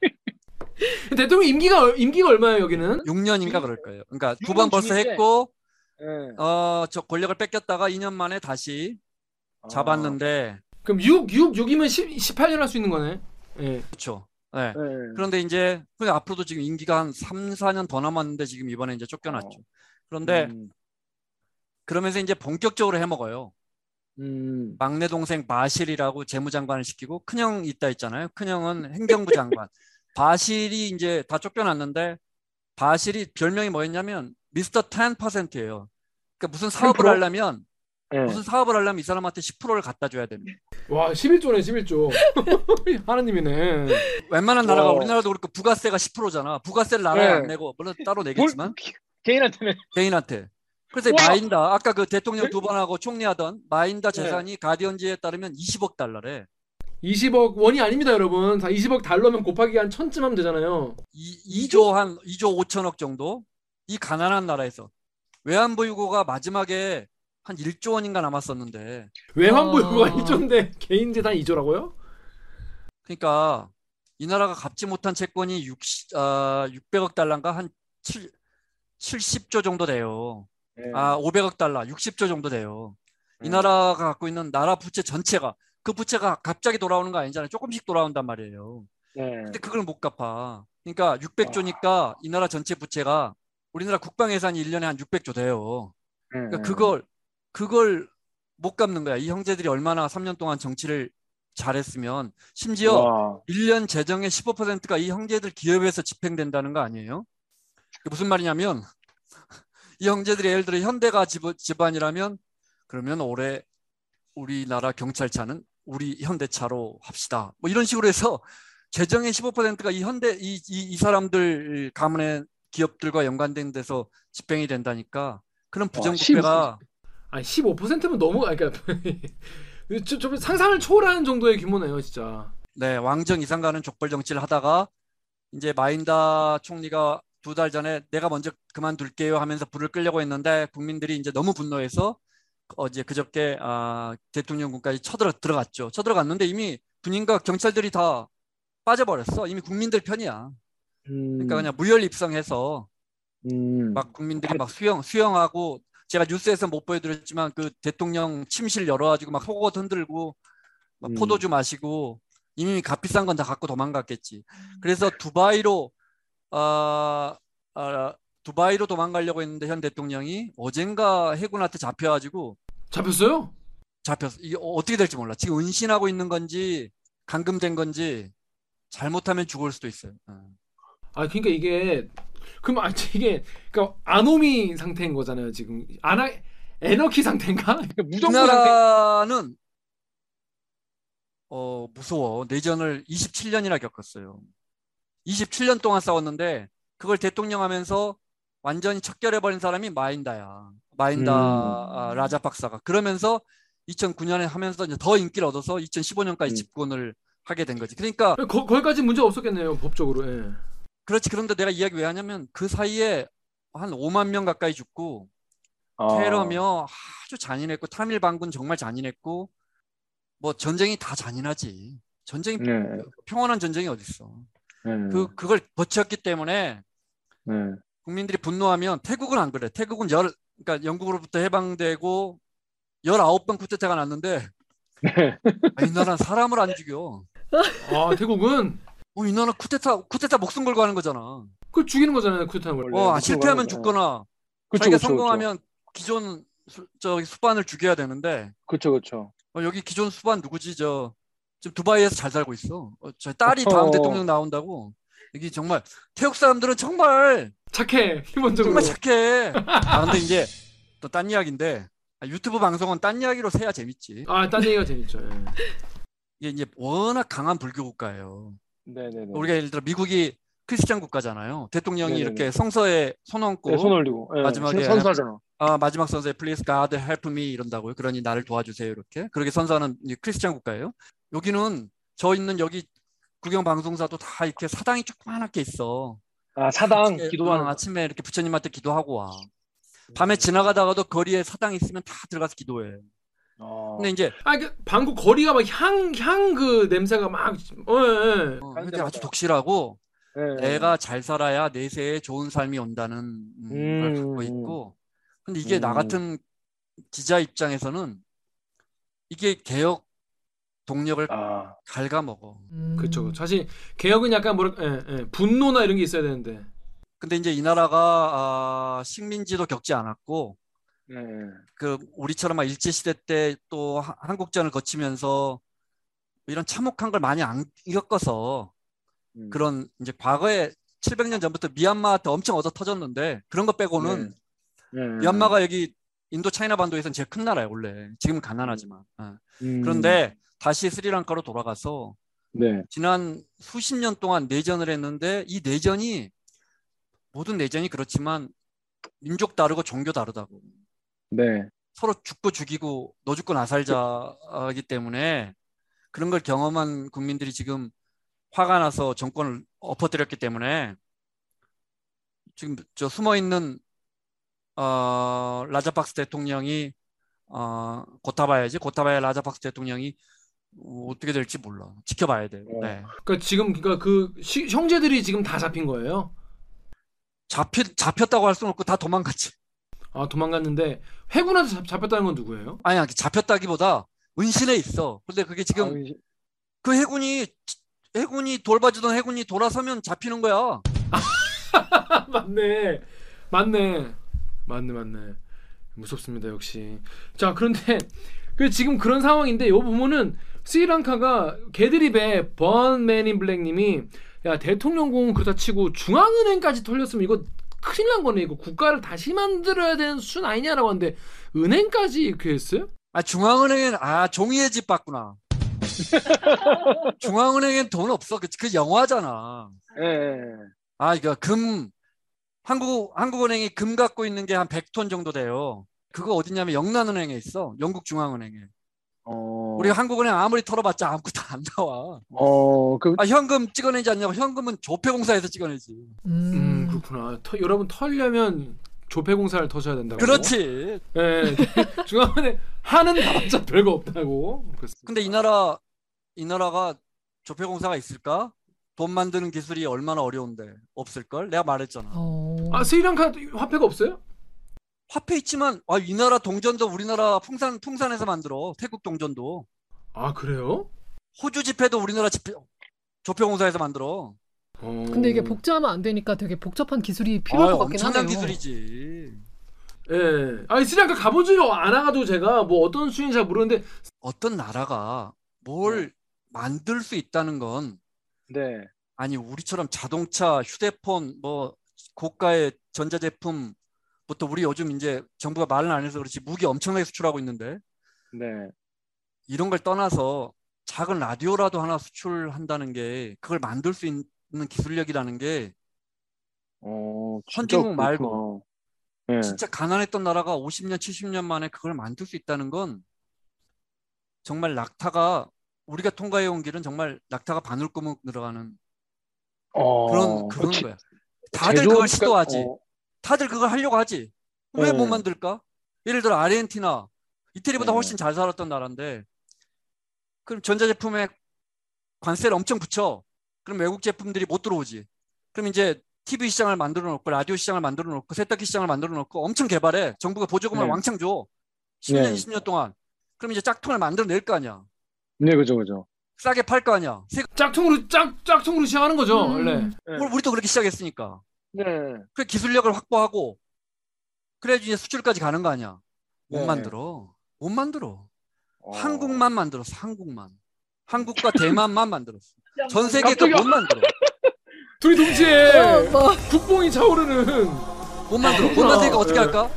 대통령 임기가 임기가 얼마예요 여기는? 육 년인가 그럴 거예요. 그러니까 두 번 벌써 했고, 네. 어, 저 권력을 뺏겼다가 이 년 만에 다시 아. 잡았는데. 그럼 육, 육, 육이면 십팔 년 할 수 있는 거네. 네. 그렇죠. 네. 네. 그런데 이제 앞으로도 지금 임기가 한 삼, 사 년 더 남았는데 지금 이번에 이제 쫓겨났죠. 어. 그런데 음. 그러면서 이제 본격적으로 해먹어요. 음. 막내 동생 마실이라고 재무장관을 시키고 큰형 있다 있잖아요. 큰형은 행정부 장관. 바실이 이제 다 쫓겨났는데 바실이 별명이 뭐였냐면 미스터 십 퍼센트예요. 그러니까 무슨 사업을 하려면 네. 무슨 사업을 하려면 이 사람한테 십 퍼센트를 갖다 줘야 됩니다. 와, 십일 조네 십일 조. 하나님이네. 웬만한 나라가 어. 우리나라도 그렇고 부가세가 십 퍼센트잖아. 부가세를 나라에 네. 안 내고 물론 따로 내겠지만 뭘, 개인한테는 개인한테. 그래서 와. 마인다 아까 그 대통령 네? 두 번 하고 총리하던 마인다 재산이 네. 가디언지에 따르면 이십억 달러래. 이십억 원이 아닙니다, 여러분. 다 이십억 달러면 곱하기 한 천쯤 하면 되잖아요. 이, 이 조 한 이조 오천억 정도. 이 가난한 나라에서 외환부 유고가 마지막에 한 일조 원인가 남았었는데 외환부 유고가 아... 일조인데 개인 재산 이조라고요? 그러니까 이 나라가 갚지 못한 채권이 육십, 아, 육백억 달러인가 한 칠, 칠십조 정도 돼요. 네. 아, 오백억 달러, 육십조 정도 돼요. 이 네. 나라가 갖고 있는 나라 부채 전체가 그 부채가 갑자기 돌아오는 거 아니잖아요. 조금씩 돌아온단 말이에요. 네. 근데 그걸 못 갚아. 그러니까 육백조니까 와. 이 나라 전체 부채가 우리나라 국방 예산이 일 년에 한 육백조 돼요. 네. 그러니까 그걸 그걸 못 갚는 거야. 이 형제들이 얼마나 삼 년 동안 정치를 잘했으면 심지어 와. 일 년 재정의 십오 퍼센트가 이 형제들 기업에서 집행된다는 거 아니에요? 그게 무슨 말이냐면 이 형제들이 예를 들어 현대가 집안이라면 그러면 올해 우리나라 경찰차는 우리 현대차로 합시다. 뭐 이런 식으로 해서 재정의 십오 퍼센트가 이 현대 이, 이, 이 사람들 가문의 기업들과 연관된 데서 집행이 된다니까. 그런 부정부패가 아니 십오 퍼센트면 너무 그러니까 좀, 좀 상상을 초월하는 정도의 규모네요, 진짜. 네, 왕정 이상 가는 족벌 정치를 하다가 이제 마인다 총리가 두 달 전에 내가 먼저 그만둘게요 하면서 불을 끄려고 했는데 국민들이 이제 너무 분노해서 어제 그저께 아, 대통령궁까지 쳐들어 들어갔죠. 쳐들어갔는데 이미 군인과 경찰들이 다 빠져버렸어. 이미 국민들 편이야. 음. 그러니까 그냥 무혈 입성해서 음. 막 국민들이 막 수영 수영하고. 제가 뉴스에서 못 보여드렸지만 그 대통령 침실 열어가지고 막 속옷 흔들고 막 음. 포도주 마시고 이미 값비싼 건 다 갖고 도망갔겠지. 그래서 두바이로 아, 아, 두바이로 도망가려고 했는데 현 대통령이 어젠가 해군한테 잡혀가지고 잡혔어요? 잡혔어. 이게 어떻게 될지 몰라. 지금 은신하고 있는 건지 감금된 건지 잘못하면 죽을 수도 있어요. 응. 아 그러니까 이게. 그럼 아 이게 그러니까 아노미 상태인 거잖아요 지금. 아나 에너키 상태인가? 그러니까 무정부 나라는 상태... 어 무서워. 내전을 이십칠 년이나 겪었어요. 이십칠 년 동안 싸웠는데 그걸 대통령 하면서 완전히 척결해버린 사람이 마인다야. 마인다 음. 라자박사가. 그러면서 이천구 년에 하면서 이제 더 인기를 얻어서 이천십오 년까지 음. 집권을 하게 된 거지. 그러니까 거, 거기까지 문제 없었겠네요 법적으로. 예. 그렇지. 그런데 내가 이야기 왜 하냐면 그 사이에 한 오만 명 가까이 죽고 어. 테러며 아주 잔인했고 타밀 반군 정말 잔인했고 뭐 전쟁이 다 잔인하지. 전쟁이 네. 평온한 전쟁이 어딨어. 네. 그, 그걸 버텼기 때문에 네. 국민들이 분노하면 태국은 안 그래. 태국은 열, 그러니까 영국으로부터 해방되고 열아홉 번 쿠데타가 났는데 네. 아, 이 나라는 사람을 안 죽여. 아 태국은? 어, 이 나라 쿠데타 쿠데타 목숨 걸고 하는 거잖아. 그 죽이는 거잖아요 쿠데타는 원래. 어, 아, 실패하면 죽거나 그쵸, 자기가 그쵸, 성공하면 그쵸. 기존 수, 저기 수반을 죽여야 되는데. 그렇죠 그렇죠. 어, 여기 기존 수반 누구지 저 지금 두바이에서 잘 살고 있어. 어, 저 딸이 어허. 다음 대통령 나온다고. 여기 정말 태국 사람들은 정말 착해 기본적으로. 정말 착해. 아 근데 이제 또 딴 이야기인데 아, 유튜브 방송은 딴 이야기로 새야 재밌지. 아 딴 얘기가 재밌죠. 예. 이게 이제 워낙 강한 불교 국가예요. 네네네. 우리가 예를 들어 미국이 크리스찬 국가잖아요. 대통령이 네네네. 이렇게 성서에 손 얹고 네, 손 올리고 네, 마지막에 선서잖아. 아 마지막 선서에 Please God help me 이런다고요. 그러니 나를 도와주세요 이렇게. 그렇게 선서하는 크리스찬 국가예요. 여기는 저 있는 여기 국영 방송사도 다 이렇게 사당이 조그맣게 있어. 아 사당 아침에, 기도하는 아침에 이렇게 부처님한테 기도하고 와. 밤에 지나가다가도 거리에 사당 있으면 다 들어가서 기도해. 어. 근데 이제 아 그 방구 거리가 막 향 향 그 냄새가 막 어, 어. 어, 근데 아주 독실하고 네. 내가 잘 살아야 내세에 좋은 삶이 온다는 음, 음. 걸 갖고 있고. 근데 이게 음. 나 같은 기자 입장에서는 이게 개혁 동력을 아. 갉아먹어. 음. 그렇죠. 사실 개혁은 약간 뭐라 예, 예. 분노나 이런 게 있어야 되는데. 근데 이제 이 나라가 아, 식민지도 겪지 않았고. 네. 그 우리처럼 막 일제 시대 때 또 한국전을 거치면서 이런 참혹한 걸 많이 안 겪어서 음. 그런 이제 과거에 칠백 년 전부터 미얀마한테 엄청 얻어 터졌는데 그런 거 빼고는 네. 네. 미얀마가 여기 인도 차이나 반도에서는 제일 큰 나라예요 원래. 지금은 가난하지만. 음. 그런데 다시 스리랑카로 돌아가서 네. 지난 수십 년 동안 내전을 했는데 이 내전이 모든 내전이 그렇지만 민족 다르고 종교 다르다고. 네. 서로 죽고 죽이고 너 죽고 나 살자이기 때문에 그런 걸 경험한 국민들이 지금 화가 나서 정권을 엎어뜨렸기 때문에 지금 저 숨어 있는 어, 라자팍스 대통령이 어, 고타바야지 고타바야 라자팍스 대통령이 어떻게 될지 몰라. 지켜봐야 돼요. 네. 그러니까 지금 그러니까 그 시, 형제들이 지금 다 잡힌 거예요? 잡혔 잡혔다고 할 수는 없고 다 도망갔지. 아 도망갔는데 해군한테 잡, 잡혔다는 건 누구예요? 아니야 잡혔다기보다 은신해 있어. 근데 그게 지금 아, 은신... 그 해군이 해군이 돌봐주던 해군이 돌아서면 잡히는 거야. 아, 맞네, 맞네, 맞네, 맞네. 무섭습니다 역시. 자 그런데 그 지금 그런 상황인데 요 보면은 스리랑카가 개드립에 번맨 인 블랙님이 야 대통령궁은 그렇다 치고 중앙은행까지 털렸으면 이거 큰일 난 거네. 이거 국가를 다시 만들어야 되는 순 아니냐라고 하는데 은행까지 이렇게 했어요? 아 중앙은행은 아 종이의 집 봤구나. 중앙은행엔 돈 없어. 그, 그 영화잖아. 예. 아 이거 금 한국 한국은행이 금 갖고 있는 게 한 백 톤 정도 돼요. 그거 어디냐면 영란은행에 있어. 영국 중앙은행에. 어... 우리 한국은행 아무리 털어봤자 아무것도 안 나와. 어, 그... 아, 현금 찍어내지 않냐고. 현금은 조폐공사에서 찍어내지. 음, 음 그렇구나. 터, 여러분 털려면 조폐공사를 터셔야 된다고. 그렇지. 네, 중앙은행 하는 가봤자 별거 없다고. 그렇습니다. 근데 이 나라 이 나라가 조폐공사가 있을까? 돈 만드는 기술이 얼마나 어려운데 없을 걸? 내가 말했잖아. 어... 아 스리랑카 화폐가 없어요? 화폐 있지만 아, 이 나라 동전도 우리나라 풍산 풍산에서 만들어. 태국 동전도. 아 그래요? 호주 지폐도 우리나라 지폐 조폐공사에서 만들어. 어... 근데 이게 복제하면 안 되니까 되게 복잡한 기술이 필요할 아, 것 같긴 하네요. 엄청난 기술이지. 예. 아니 스리랑카 가본 적이 안아가지고 제가 뭐 어떤 수인지 잘 모르는데 어떤 나라가 뭘 네. 만들 수 있다는 건 네. 아니 우리처럼 자동차, 휴대폰, 뭐 고가의 전자제품 보통 우리 요즘 이제 정부가 말을 안 해서 그렇지 무기 엄청나게 수출하고 있는데 네. 이런 걸 떠나서 작은 라디오라도 하나 수출한다는 게 그걸 만들 수 있는 기술력이라는 게 어, 선진국 말고 네. 진짜 가난했던 나라가 오십 년, 칠십 년 만에 그걸 만들 수 있다는 건 정말 낙타가 우리가 통과해온 길은 정말 낙타가 바늘구멍 들어가는 어, 그런, 그런 제, 거야. 다들 그걸 시도하지. 어. 다들 그걸 하려고 하지. 왜 못 만들까? 예를 들어 아르헨티나, 이태리보다 네. 훨씬 잘 살았던 나라인데 그럼 전자제품에 관세를 엄청 붙여. 그럼 외국 제품들이 못 들어오지. 그럼 이제 티비 시장을 만들어 놓고 라디오 시장을 만들어 놓고 세탁기 시장을 만들어 놓고 엄청 개발해. 정부가 보조금을 네. 왕창 줘. 십 년, 네. 이십 년 동안. 그럼 이제 짝퉁을 만들어낼 거 아니야. 네, 그죠, 그죠. 싸게 팔 거 아니야. 세... 짝퉁으로, 짝, 짝퉁으로 시작하는 거죠, 음. 원래. 네. 우리도 그렇게 시작했으니까. 네. 그래 기술력을 확보하고 그래야지 이제 수출까지 가는 거 아니야. 못 네. 만들어. 못 만들어. 어... 한국만 만들었어. 한국만. 한국과 대만만 만들었어. 전 세계가 못 만들어. 둘이 동시에 국뽕이 차오르는. 못 만들어. 못 만드니까 어떻게 네. 할까?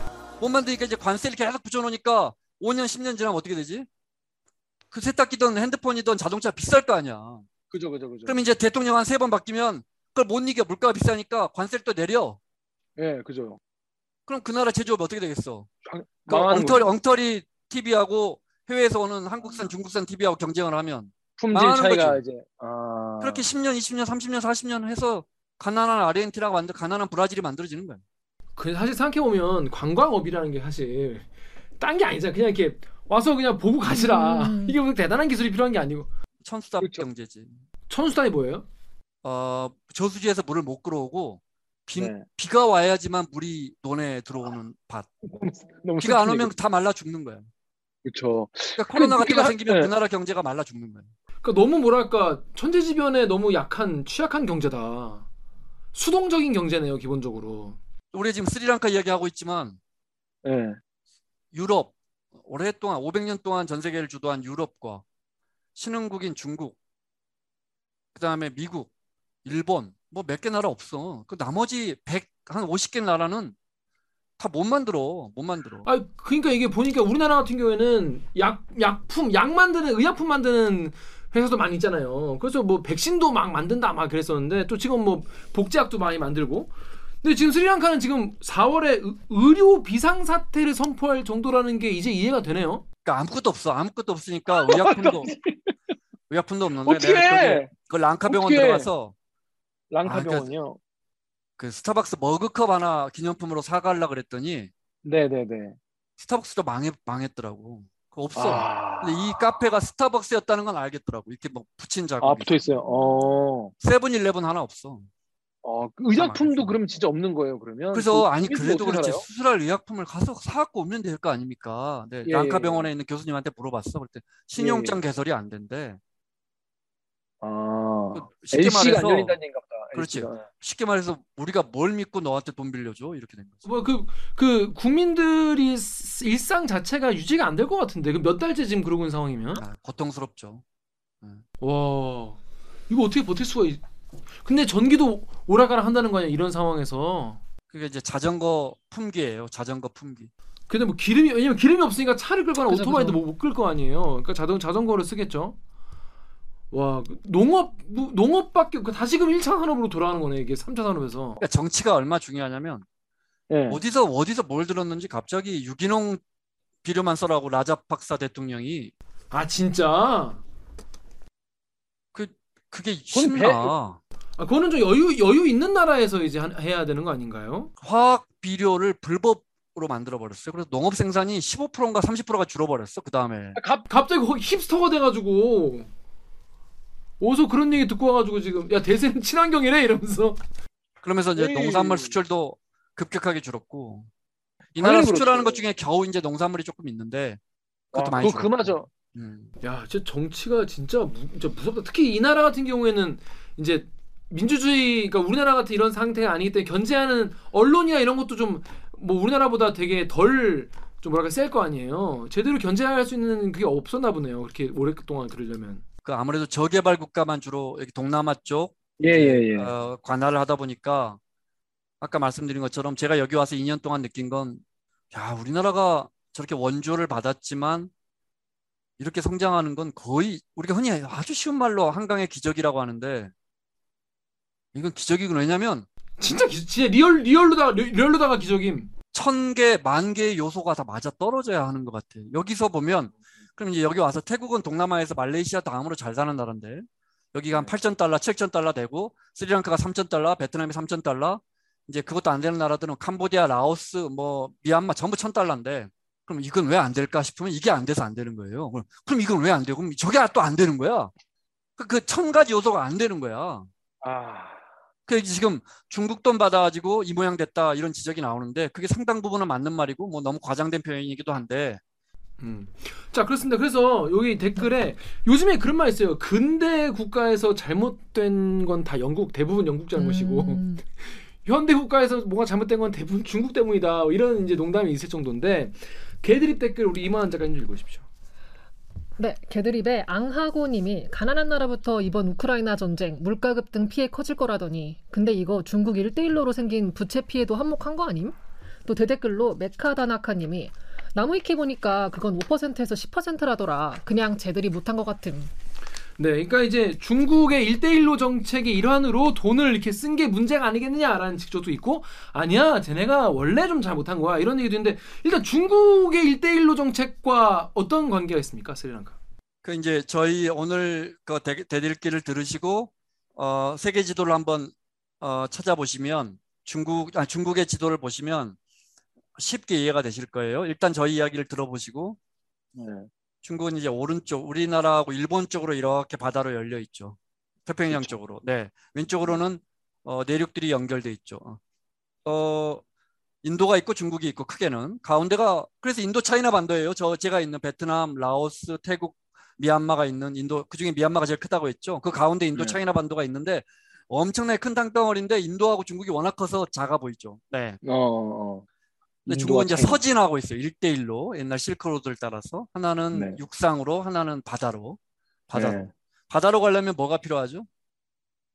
못 만드니까 이제 관세를 계속 붙여놓으니까 오 년, 십 년 지나면 어떻게 되지? 그 세탁기든 핸드폰이든 자동차 비쌀 거 아니야. 그죠, 그죠, 그죠. 그럼 이제 대통령 한 세 번 바뀌면 그걸 못 이겨. 물가가 비싸니까 관세를 또 내려. 예, 그죠. 그럼 그 나라 제조업 어떻게 되겠어? 그 엉터리, 엉터리 티비하고 해외에서 오는 한국산, 중국산 티비하고 경쟁을 하면 품질 차이가 거지. 이제 아... 그렇게 십 년, 이십 년, 삼십 년, 사십 년 해서 가난한 아르헨티나가 만들, 가난한 브라질이 만들어지는 거야. 그 사실 생각해 보면 관광업이라는 게 사실 딴 게 아니잖아. 그냥 이렇게 와서 그냥 보고 가시라. 음... 이게 무슨 대단한 기술이 필요한 게 아니고 천수답 그렇죠. 경제지. 천수답이 뭐예요? 어, 저수지에서 물을 못 끌어오고 비, 네. 비가 와야지만 물이 논에 들어오는 밭. 너무 비가 안 오면 다 말라 죽는 거야. 그렇죠. 그러니까 코로나 같은 거 생기면 네. 그 나라 경제가 말라 죽는 거야. 그러니까 너무 뭐랄까 천재지변에 너무 약한 취약한 경제다. 수동적인 경제네요 기본적으로. 우리 지금 스리랑카 이야기하고 있지만 네. 유럽 오랫동안 오백 년 동안 전 세계를 주도한 유럽과 신흥국인 중국 그다음에 미국 일본 뭐 몇 개 나라 없어. 그 나머지 백, 한 오십 개 나라는 다 못 만들어, 못 만들어. 아, 그러니까 이게 보니까 우리나라 같은 경우에는 약 약품, 약 만드는 의약품 만드는 회사도 많이 있잖아요. 그래서 뭐 백신도 막 만든다 막 그랬었는데 또 지금 뭐 복제약도 많이 만들고. 근데 지금 스리랑카는 지금 사월에 의료 비상사태를 선포할 정도라는 게 이제 이해가 되네요. 그러니까 아무것도 없어, 아무것도 없으니까 의약품도 의약품도 없는데 내가 그 랑카 병원 들어가서 랑카 아, 병원이요. 그러니까 그 스타벅스 머그컵 하나 기념품으로 사가려고 그랬더니 네네네 스타벅스도 망해, 망했더라고. 그거 없어. 아... 근데 이 카페가 스타벅스였다는 건 알겠더라고. 이렇게 막 붙인 자국. 아 붙어있어요. 어... 세븐일레븐 하나 없어. 어, 그 의약품도 그럼 진짜 없는 거예요 그러면? 그래서 아니 그래도 그렇지 살아요? 수술할 의약품을 가서 사갖고 오면 될 거 아닙니까? 네, 예, 랑카 병원에 있는 교수님한테 물어봤어. 그때 신용장 예, 예. 개설이 안 된대. 아, 쉽게 엘씨가 말해서 안 열린다는 얘기인가 보다. 그렇지. 엘씨가. 쉽게 말해서 우리가 뭘 믿고 너한테 돈 빌려줘 이렇게 된 거지. 뭐 그 그 국민들이 일상 자체가 유지가 안 될 것 같은데 그 몇 달째 지금 그러고 있는 상황이면? 아, 고통스럽죠. 네. 와, 이거 어떻게 버틸 수가? 있... 근데 전기도 오락가락 한다는 거 아니야 이런 상황에서? 그게 이제 자전거 품귀예요. 자전거 품귀. 근데 뭐 기름이 왜냐면 기름이 없으니까 차를 끌거나 그쵸, 오토바이도 그쵸. 못 끌 거 아니에요. 그러니까 자동 자전거를 쓰겠죠. 와 농업 농업밖에 다시 금 일 차 산업으로 돌아가는 거네 이게 삼 차 산업에서. 그러니까 정치가 얼마 중요하냐면 네. 어디서 어디서 뭘 들었는지 갑자기 유기농 비료만 써라고 라자팍사 대통령이. 아 진짜? 그 그게 신나. 배... 아 그거는 좀 여유 여유 있는 나라에서 이제 한, 해야 되는 거 아닌가요? 화학 비료를 불법 으로 만들어 버렸어요. 그래서 농업 생산이 십오 퍼센트인가 삼십 퍼센트가 줄어버렸어. 그 다음에 갑 갑자기 힙스터가 돼가지고 어디서 그런 얘기 듣고 와가지고 지금 야 대세는 친환경이래 이러면서 그러면서 이제 에이. 농산물 수출도 급격하게 줄었고 이 나라 수출하는 그렇죠. 것 중에 겨우 이제 농산물이 조금 있는데 그것도 아, 많이 줄었고 그마저 음. 야 진짜 정치가 진짜, 무, 진짜 무섭다. 특히 이 나라 같은 경우에는 이제 민주주의 그러니까 우리나라 같은 이런 상태가 아니기 때문에 견제하는 언론이나 이런 것도 좀 뭐 우리나라보다 되게 덜 좀 뭐랄까 셀 거 아니에요. 제대로 견제할 수 있는 그게 없었나 보네요. 그렇게 오랫동안 들으려면. 그 아무래도 저개발 국가만 주로 여기 동남아 쪽 예, 예, 예. 어, 관할을 하다 보니까 아까 말씀드린 것처럼 제가 여기 와서 이 년 동안 느낀 건 야 우리나라가 저렇게 원조를 받았지만 이렇게 성장하는 건 거의 우리가 흔히 아주 쉬운 말로 한강의 기적이라고 하는데 이건 기적이군. 왜냐면 진짜 기, 진짜 리얼 리얼로다 리얼로다가 기적임. 천 개, 만 개의 요소가 다 맞아 떨어져야 하는 것 같아. 여기서 보면 그럼 이제 여기 와서 태국은 동남아에서 말레이시아 다음으로 잘 사는 나라인데 여기가 한 팔천 달러, 칠천 달러 되고 스리랑카가 삼천 달러, 베트남이 삼천 달러. 이제 그것도 안 되는 나라들은 캄보디아, 라오스, 뭐 미얀마 전부 천 달러인데 그럼 이건 왜 안 될까 싶으면 이게 안 돼서 안 되는 거예요. 그럼, 그럼 이건 왜 안 돼요? 그럼 저게 또 안 되는 거야. 그 천 가지 요소가 안 되는 거야. 아. 그 지금 중국 돈 받아가지고 이 모양 됐다 이런 지적이 나오는데 그게 상당 부분은 맞는 말이고 뭐 너무 과장된 표현이기도 한데 음. 자 그렇습니다. 그래서 여기 댓글에 요즘에 그런 말 있어요. 근대 국가에서 잘못된 건 다 영국 대부분 영국 잘못이고 음. 현대 국가에서 뭐가 잘못된 건 대부분 중국 때문이다 이런 이제 농담이 있을 정도인데 개드립 댓글 우리 이만한 작가님 좀 읽으십시오. 네, 개드립에 앙하고님이 가난한 나라부터 이번 우크라이나 전쟁, 물가급 등 피해 커질 거라더니 근데 이거 중국 일 대 일로로 생긴 부채 피해도 한몫한 거 아님? 또 대댓글로 메카다나카님이 나무위키 보니까 그건 오 퍼센트에서 십 퍼센트라더라. 그냥 쟤들이 못한 것 같음. 네, 그러니까 이제 중국의 일 대 일로 정책의 일환으로 돈을 이렇게 쓴 게 문제가 아니겠느냐라는 직조도 있고 아니야, 쟤네가 원래 좀 잘 못한 거야 이런 얘기도 있는데 일단 중국의 일 대 일로 정책과 어떤 관계가 있습니까, 스리랑카? 그 이제 저희 오늘 그 대들기를 들으시고 어, 세계 지도를 한번 어, 찾아보시면 중국 아, 중국의 지도를 보시면 쉽게 이해가 되실 거예요. 일단 저희 이야기를 들어보시고. 네. 중국은 이제 오른쪽, 우리나라하고 일본 쪽으로 이렇게 바다로 열려 있죠. 태평양 그렇죠. 쪽으로. 네, 왼쪽으로는 어, 내륙들이 연결돼 있죠. 어, 인도가 있고 중국이 있고 크게는 가운데가 그래서 인도 차이나 반도예요. 저 제가 있는 베트남, 라오스, 태국, 미얀마가 있는 인도 그 중에 미얀마가 제일 크다고 했죠. 그 가운데 인도 네. 차이나 반도가 있는데 엄청나게 큰 땅덩어리인데 인도하고 중국이 워낙 커서 작아 보이죠. 네. 어. 어. 근데 중국은 이제 서진하고 있어요. 일 대 일로 옛날 실크로드를 따라서 하나는 네. 육상으로 하나는 바다로 바다로 네. 바다로 가려면 뭐가 필요하죠?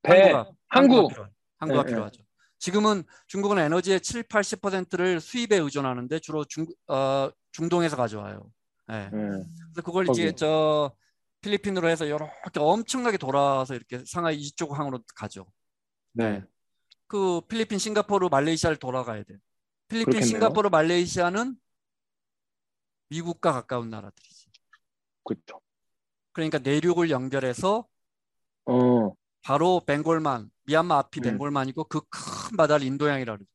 배, 항구가, 항구. 항구가 필요하죠. 네, 항구가 네. 필요하죠. 지금은 중국은 에너지의 칠, 팔십 퍼센트를 수입에 의존하는데 주로 중, 어, 중동에서 가져와요. 네. 네. 그래서 그걸 거기. 이제 저 필리핀으로 해서 이렇게 엄청나게 돌아서 이렇게 상하이 이쪽 항으로 가죠. 네. 그 필리핀, 싱가포르, 말레이시아를 돌아가야 돼요. 필리핀, 그렇겠네요. 싱가포르, 말레이시아는 미국과 가까운 나라들이지. 그렇죠. 그러니까 내륙을 연결해서 어. 바로 벵골만, 미얀마 앞이 네. 벵골만이고 그 큰 바다를 인도양이라 그러죠.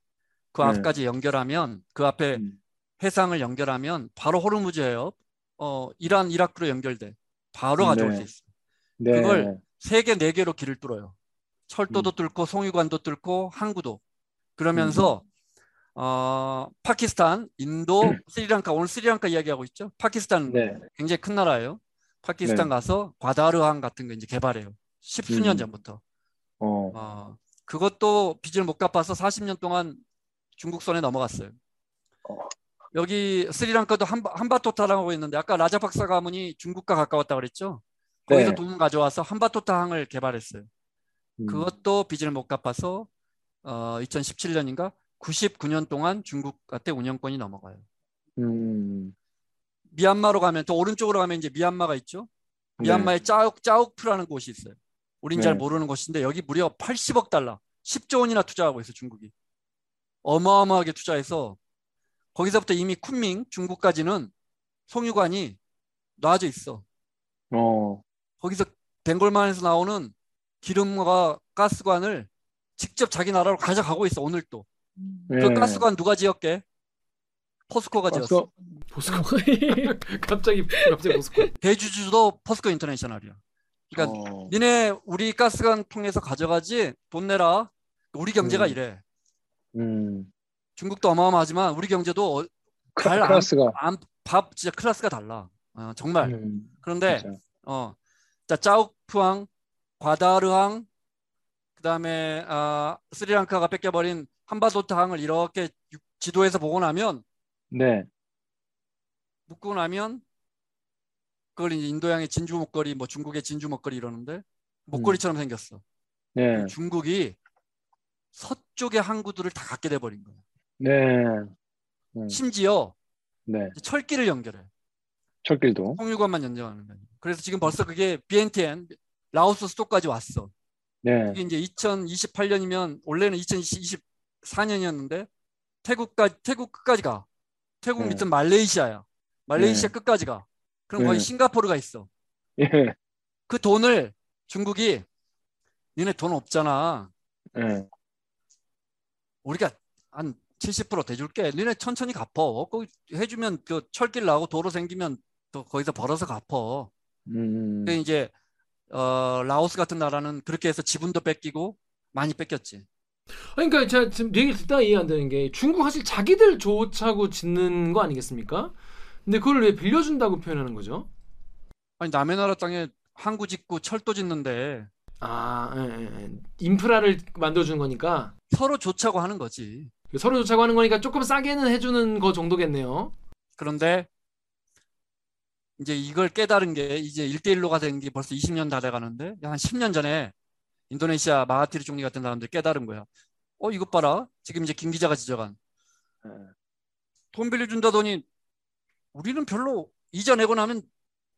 그 네. 앞까지 연결하면 그 앞에 음. 해상을 연결하면 바로 호르무즈 해협, 어, 이란, 이라크로 연결돼. 바로 가져올 네. 수 있어요. 네. 그걸 세 개, 네 개로 길을 뚫어요. 철도도 음. 뚫고 송유관도 뚫고 항구도. 그러면서 음. 어, 파키스탄, 인도, 음. 스리랑카, 오늘 스리랑카 이야기하고 있죠. 파키스탄 네. 굉장히 큰 나라예요. 파키스탄 네. 가서 과다르항 같은 거 이제 개발해요. 십수년 음. 전부터. 어. 어, 그것도 빚을 못 갚아서 사십년 동안 중국 손에 넘어갔어요. 어. 여기 스리랑카도 함바토타라고 있는데 아까 라자박사 가문이 중국과 가까웠다 그랬죠? 거기서 네. 돈 가져와서 함바토타 항을 개발했어요. 음. 그것도 빚을 못 갚아서 어, 이천십칠년인가 구십구년 동안 중국한테 운영권이 넘어가요. 음. 미얀마로 가면 또 오른쪽으로 가면 이제 미얀마가 있죠. 미얀마에 네. 짜옥, 짜옥프라는 곳이 있어요. 우린 네. 잘 모르는 곳인데 여기 무려 팔십억 달러, 십조 원이나 투자하고 있어요. 중국이 어마어마하게 투자해서 거기서부터 이미 쿤밍 중국까지는 송유관이 놔져 있어. 어. 거기서 벵골만에서 나오는 기름과 가스관을 직접 자기 나라로 가져가고 있어. 오늘 또 네. 그 가스관 누가 지었게? 포스코가 지었어. 포스코. 갑자기 갑자기 포스코. 대주주도 포스코 인터내셔널이야. 그러니까 어... 니네 우리 가스관 통해서 가져가지 돈 내라. 우리 경제가 음. 이래. 음. 중국도 어마어마하지만 우리 경제도 잘 안, 안, 밥 진짜 클래스가 달라. 어, 정말. 음. 그런데 진짜. 어, 자 짜오푸항, 과다르항, 그다음에 어, 스리랑카가 뺏겨버린 함바토타항을 이렇게 지도에서 보고 나면. 네. 묶고 나면 그걸 이제 인도양의 진주 목걸이, 뭐 중국의 진주 목걸이 이러는데 목걸이처럼 생겼어. 네. 중국이 서쪽의 항구들을 다 갖게 돼 버린 거야. 네. 음. 심지어 네. 철길을 연결해. 철길도. 송유관만 연결하는 거야. 그래서 지금 벌써 그게 비엔티엔, 라오스 수도까지 왔어. 네. 이게 이제 이천이십팔년이면 원래는 이천이십사년이었는데 태국까지 태국 끝까지 가. 태국 네. 밑은 말레이시아야. 말레이시아 네. 끝까지 가. 그럼 네. 거의 싱가포르가 있어. 예. 그 돈을 중국이 니네 돈 없잖아. 네. 우리가 한 칠십 퍼센트 대줄게. 니네 천천히 갚어. 거기 해주면 그 철길 나고 도로 생기면 또 거기서 벌어서 갚어. 음. 근데 이제 어, 라오스 같은 나라는 그렇게 해서 지분도 뺏기고 많이 뺏겼지. 그러니까 제가 지금 얘기를 듣다 이해 안 되는 게 중국 사실 자기들 좋자고 짓는 거 아니겠습니까? 근데 그걸 왜 빌려준다고 표현하는 거죠? 아니 남의 나라 땅에 항구 짓고 철도 짓는데 아 예, 예. 인프라를 만들어주는 거니까 서로 좋자고 하는 거지. 서로 좋자고 하는 거니까 조금 싸게는 해주는 거 정도겠네요. 그런데 이제 이걸 깨달은 게 이제 일대일로가 된 게 벌써 이십년 다 돼가는데 한 십년 전에 인도네시아 마하티르 총리 같은 사람들 깨달은 거야. 어 이것 봐라. 지금 이제 김 기자가 지적한. 돈 빌려준다더니 우리는 별로 이자 내고 나면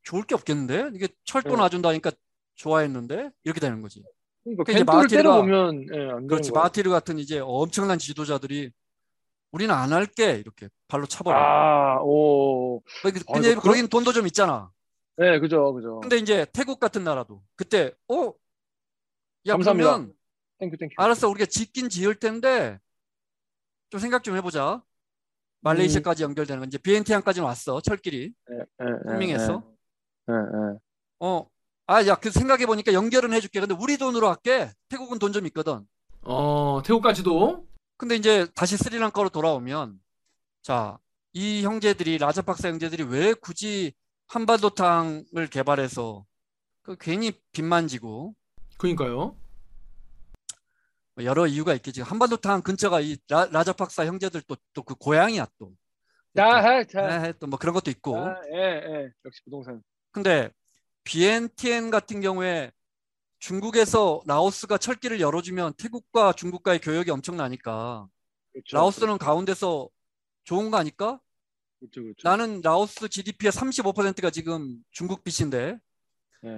좋을 게 없겠는데? 이게 철도 놔준다니까 좋아했는데? 이렇게 되는 거지. 그러니까 이제 마하티르가, 보면, 예, 안 그렇지, 마하티르 같은 이제 엄청난 지도자들이 우리는 안 할게 이렇게 발로 차버려. 아, 오. 그러니까 아, 그냥 거긴 돈도 좀 있잖아. 네, 그죠, 그죠. 근데 이제 태국 같은 나라도 그때 어? 야, 감사합니다. 그러면 땡큐, 땡큐. 알았어, 우리가 짓긴 지을 텐데 좀 생각 좀 해보자. 말레이시아까지 음. 연결되는 건 이제 비엔티안까지는 왔어. 철길이. 쿤밍에서. 어. 아, 야, 그 생각해 보니까 연결은 해 줄게. 근데 우리 돈으로 할게. 태국은 돈 좀 있거든. 어, 태국까지도. 근데 이제 다시 스리랑카로 돌아오면 자, 이 형제들이 라자팍사 형제들이 왜 굳이 함반도탕을 개발해서 그 괜히 빚만 지고 그러니까요. 여러 이유가 있겠지. 한반도탕 근처가 이 라, 라자팍사 형제들 또 또 그 고향이야 또. 또 뭐 그런 것도 있고. 아, 예, 예. 역시 부동산. 근데 비엔티엔 같은 경우에 중국에서 라오스가 철길을 열어주면 태국과 중국과의 교역이 엄청나니까. 그렇죠. 라오스는 가운데서 좋은 거 아닐까? 그렇죠, 그렇죠. 나는 라오스 지디피의 삼십오 퍼센트가 지금 중국 빚인데. 네.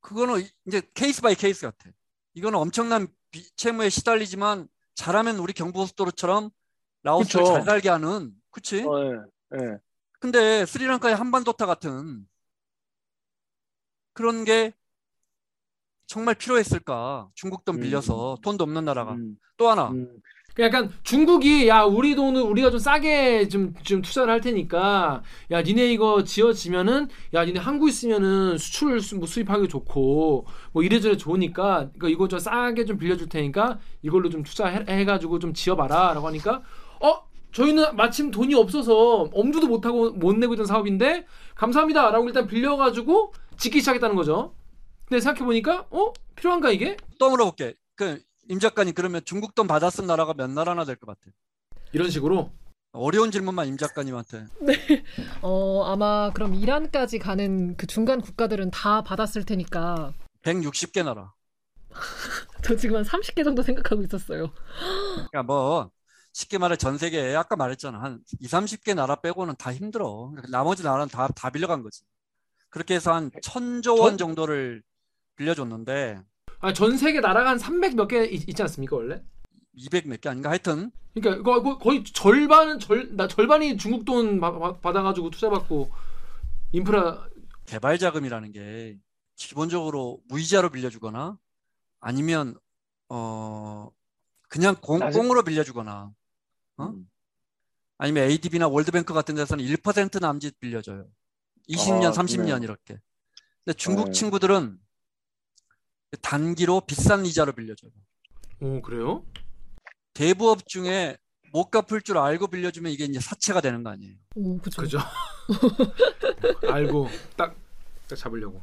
그거는 이제 케이스 바이 케이스 같아. 이거는 엄청난 비, 채무에 시달리지만 잘하면 우리 경부고속도로처럼 라오스를 그렇죠. 잘 달게 하는. 그치? 어, 네. 네. 근데 스리랑카의 한반도타 같은 그런 게 정말 필요했을까? 중국 돈 빌려서 음. 돈도 없는 나라가. 음. 또 하나. 음. 약간 중국이 야 우리 돈을 우리가 좀 싸게 좀, 좀 투자를 할 테니까 야 니네 이거 지어지면은 야 니네 한국 있으면은 수출을 수, 뭐 수입하기 좋고 뭐 이래저래 좋으니까 이거, 이거 좀 싸게 좀 빌려줄 테니까 이걸로 좀 투자해가지고 좀 지어봐라 라고 하니까 어? 저희는 마침 돈이 없어서 엄두도 못하고 못 내고 있던 사업인데 감사합니다 라고 일단 빌려가지고 짓기 시작했다는 거죠. 근데 생각해보니까 어? 필요한가 이게? 또 물어볼게. 그... 임 작가님 그러면 중국 돈 받았은 나라가 몇 나라나 될 것 같아요? 이런 식으로? 어려운 질문만 임 작가님한테. 네. 어 아마 그럼 이란까지 가는 그 중간 국가들은 다 받았을 테니까. 백육십 개 나라. 저 지금 한 삼십 개 정도 생각하고 있었어요. 그러니까 뭐 쉽게 말해 전 세계에 아까 말했잖아. 한 이삼십 개 나라 빼고는 다 힘들어. 나머지 나라는 다, 다 빌려간 거지. 그렇게 해서 한 천조 원 전... 정도를 빌려줬는데 아, 전 세계 나라가 한 삼백 몇 개 있지 않습니까 원래? 이백 몇 개 아닌가 하여튼. 그러니까 거, 거의 절반은 절, 나 절반이 중국 돈 받아가지고 투자받고 인프라 개발 자금이라는 게 기본적으로 무이자로 빌려주거나 아니면 어 그냥 공, 나중... 공으로 빌려주거나 어? 음. 아니면 에이디비나 월드뱅크 같은 데서는 일 퍼센트 남짓 빌려줘요. 이십 년, 아, 삼십 년 이렇게. 근데 중국 어... 친구들은 단기로 비싼 이자로 빌려줘요. 오 그래요? 대부업 중에 못 갚을 줄 알고 빌려주면 이게 이제 사채가 되는 거 아니에요? 오 그죠. 그죠. 알고 딱, 딱 잡으려고.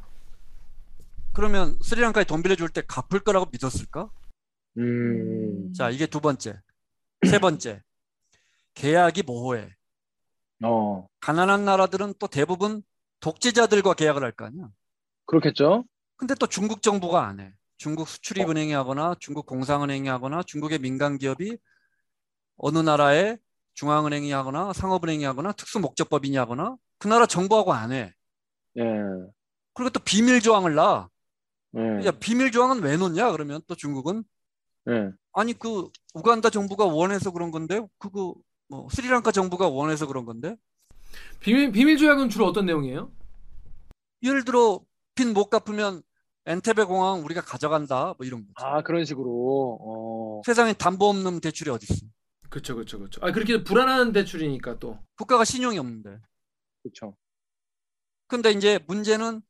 그러면 스리랑카에 돈 빌려줄 때 갚을 거라고 믿었을까? 음. 자 이게 두 번째, 세 번째 계약이 모호해. 어. 가난한 나라들은 또 대부분 독재자들과 계약을 할 거 아니야? 그렇겠죠. 근데 또 중국 정부가 안 해. 중국 수출입은행이 하거나 중국 공상은행이 하거나 중국의 민간기업이 어느 나라의 중앙은행이 하거나 상업은행이 하거나 특수목적법인이 하거나 그 나라 정부하고 안 해. 예. 그리고 또 비밀조항을 놔. 예. 야, 비밀조항은 왜 놓냐 그러면 또 중국은. 예. 아니 그 우간다 정부가 원해서 그런 건데 그거 뭐 스리랑카 정부가 원해서 그런 건데. 비밀, 비밀조약은 주로 어떤 내용이에요? 예를 들어 빚 못 갚으면 엔테베 공항 우리가 가져간다 뭐 이런 거죠. 아 그런 식으로. 어... 세상에 담보 없는 대출이 어디 있어? 그렇죠, 그렇죠, 그렇죠. 아 그렇게 불안한 대출이니까 또 국가가 신용이 없는데. 그렇죠. 근데 이제 문제는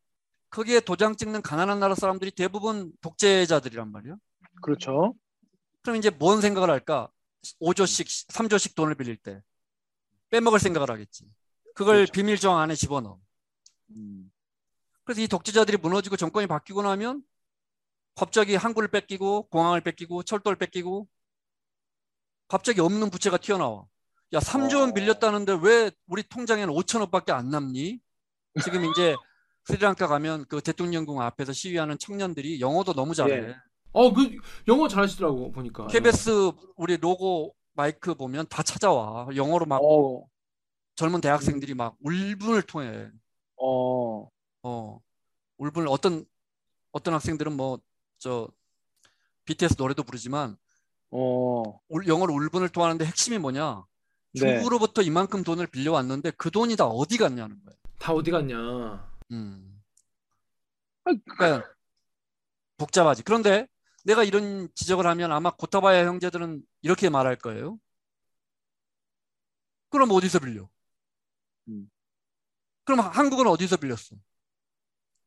거기에 도장 찍는 가난한 나라 사람들이 대부분 독재자들이란 말이야. 그렇죠. 그럼 이제 뭔 생각을 할까? 오조씩, 삼조씩 돈을 빌릴 때 빼먹을 생각을 하겠지. 그걸 그렇죠. 비밀 조항 안에 집어넣어. 음. 그래서 이 독재자들이 무너지고 정권이 바뀌고 나면 갑자기 항구를 뺏기고 공항을 뺏기고 철도를 뺏기고 갑자기 없는 부채가 튀어나와. 야 삼조 원 빌렸다는데 왜 우리 통장에는 오천억밖에 안 남니? 지금 이제 스리랑카 가면 그 대통령궁 앞에서 시위하는 청년들이 영어도 너무 잘해. 예. 어, 그 영어 잘하시더라고 보니까. 케이비에스 우리 로고 마이크 보면 다 찾아와. 영어로 막 어. 젊은 대학생들이 막 울분을 통해. 어. 어 울분을 어떤 어떤 학생들은 뭐 저 비티에스 노래도 부르지만 어 영어로 울분을 토하는데 핵심이 뭐냐 중국으로부터 네. 이만큼 돈을 빌려왔는데 그 돈이 다 어디 갔냐는 거예요. 다 어디 갔냐. 음 그러니까 복잡하지. 그런데 내가 이런 지적을 하면 아마 고타바야 형제들은 이렇게 말할 거예요. 그럼 어디서 빌려? 음. 그럼 한국은 어디서 빌렸어?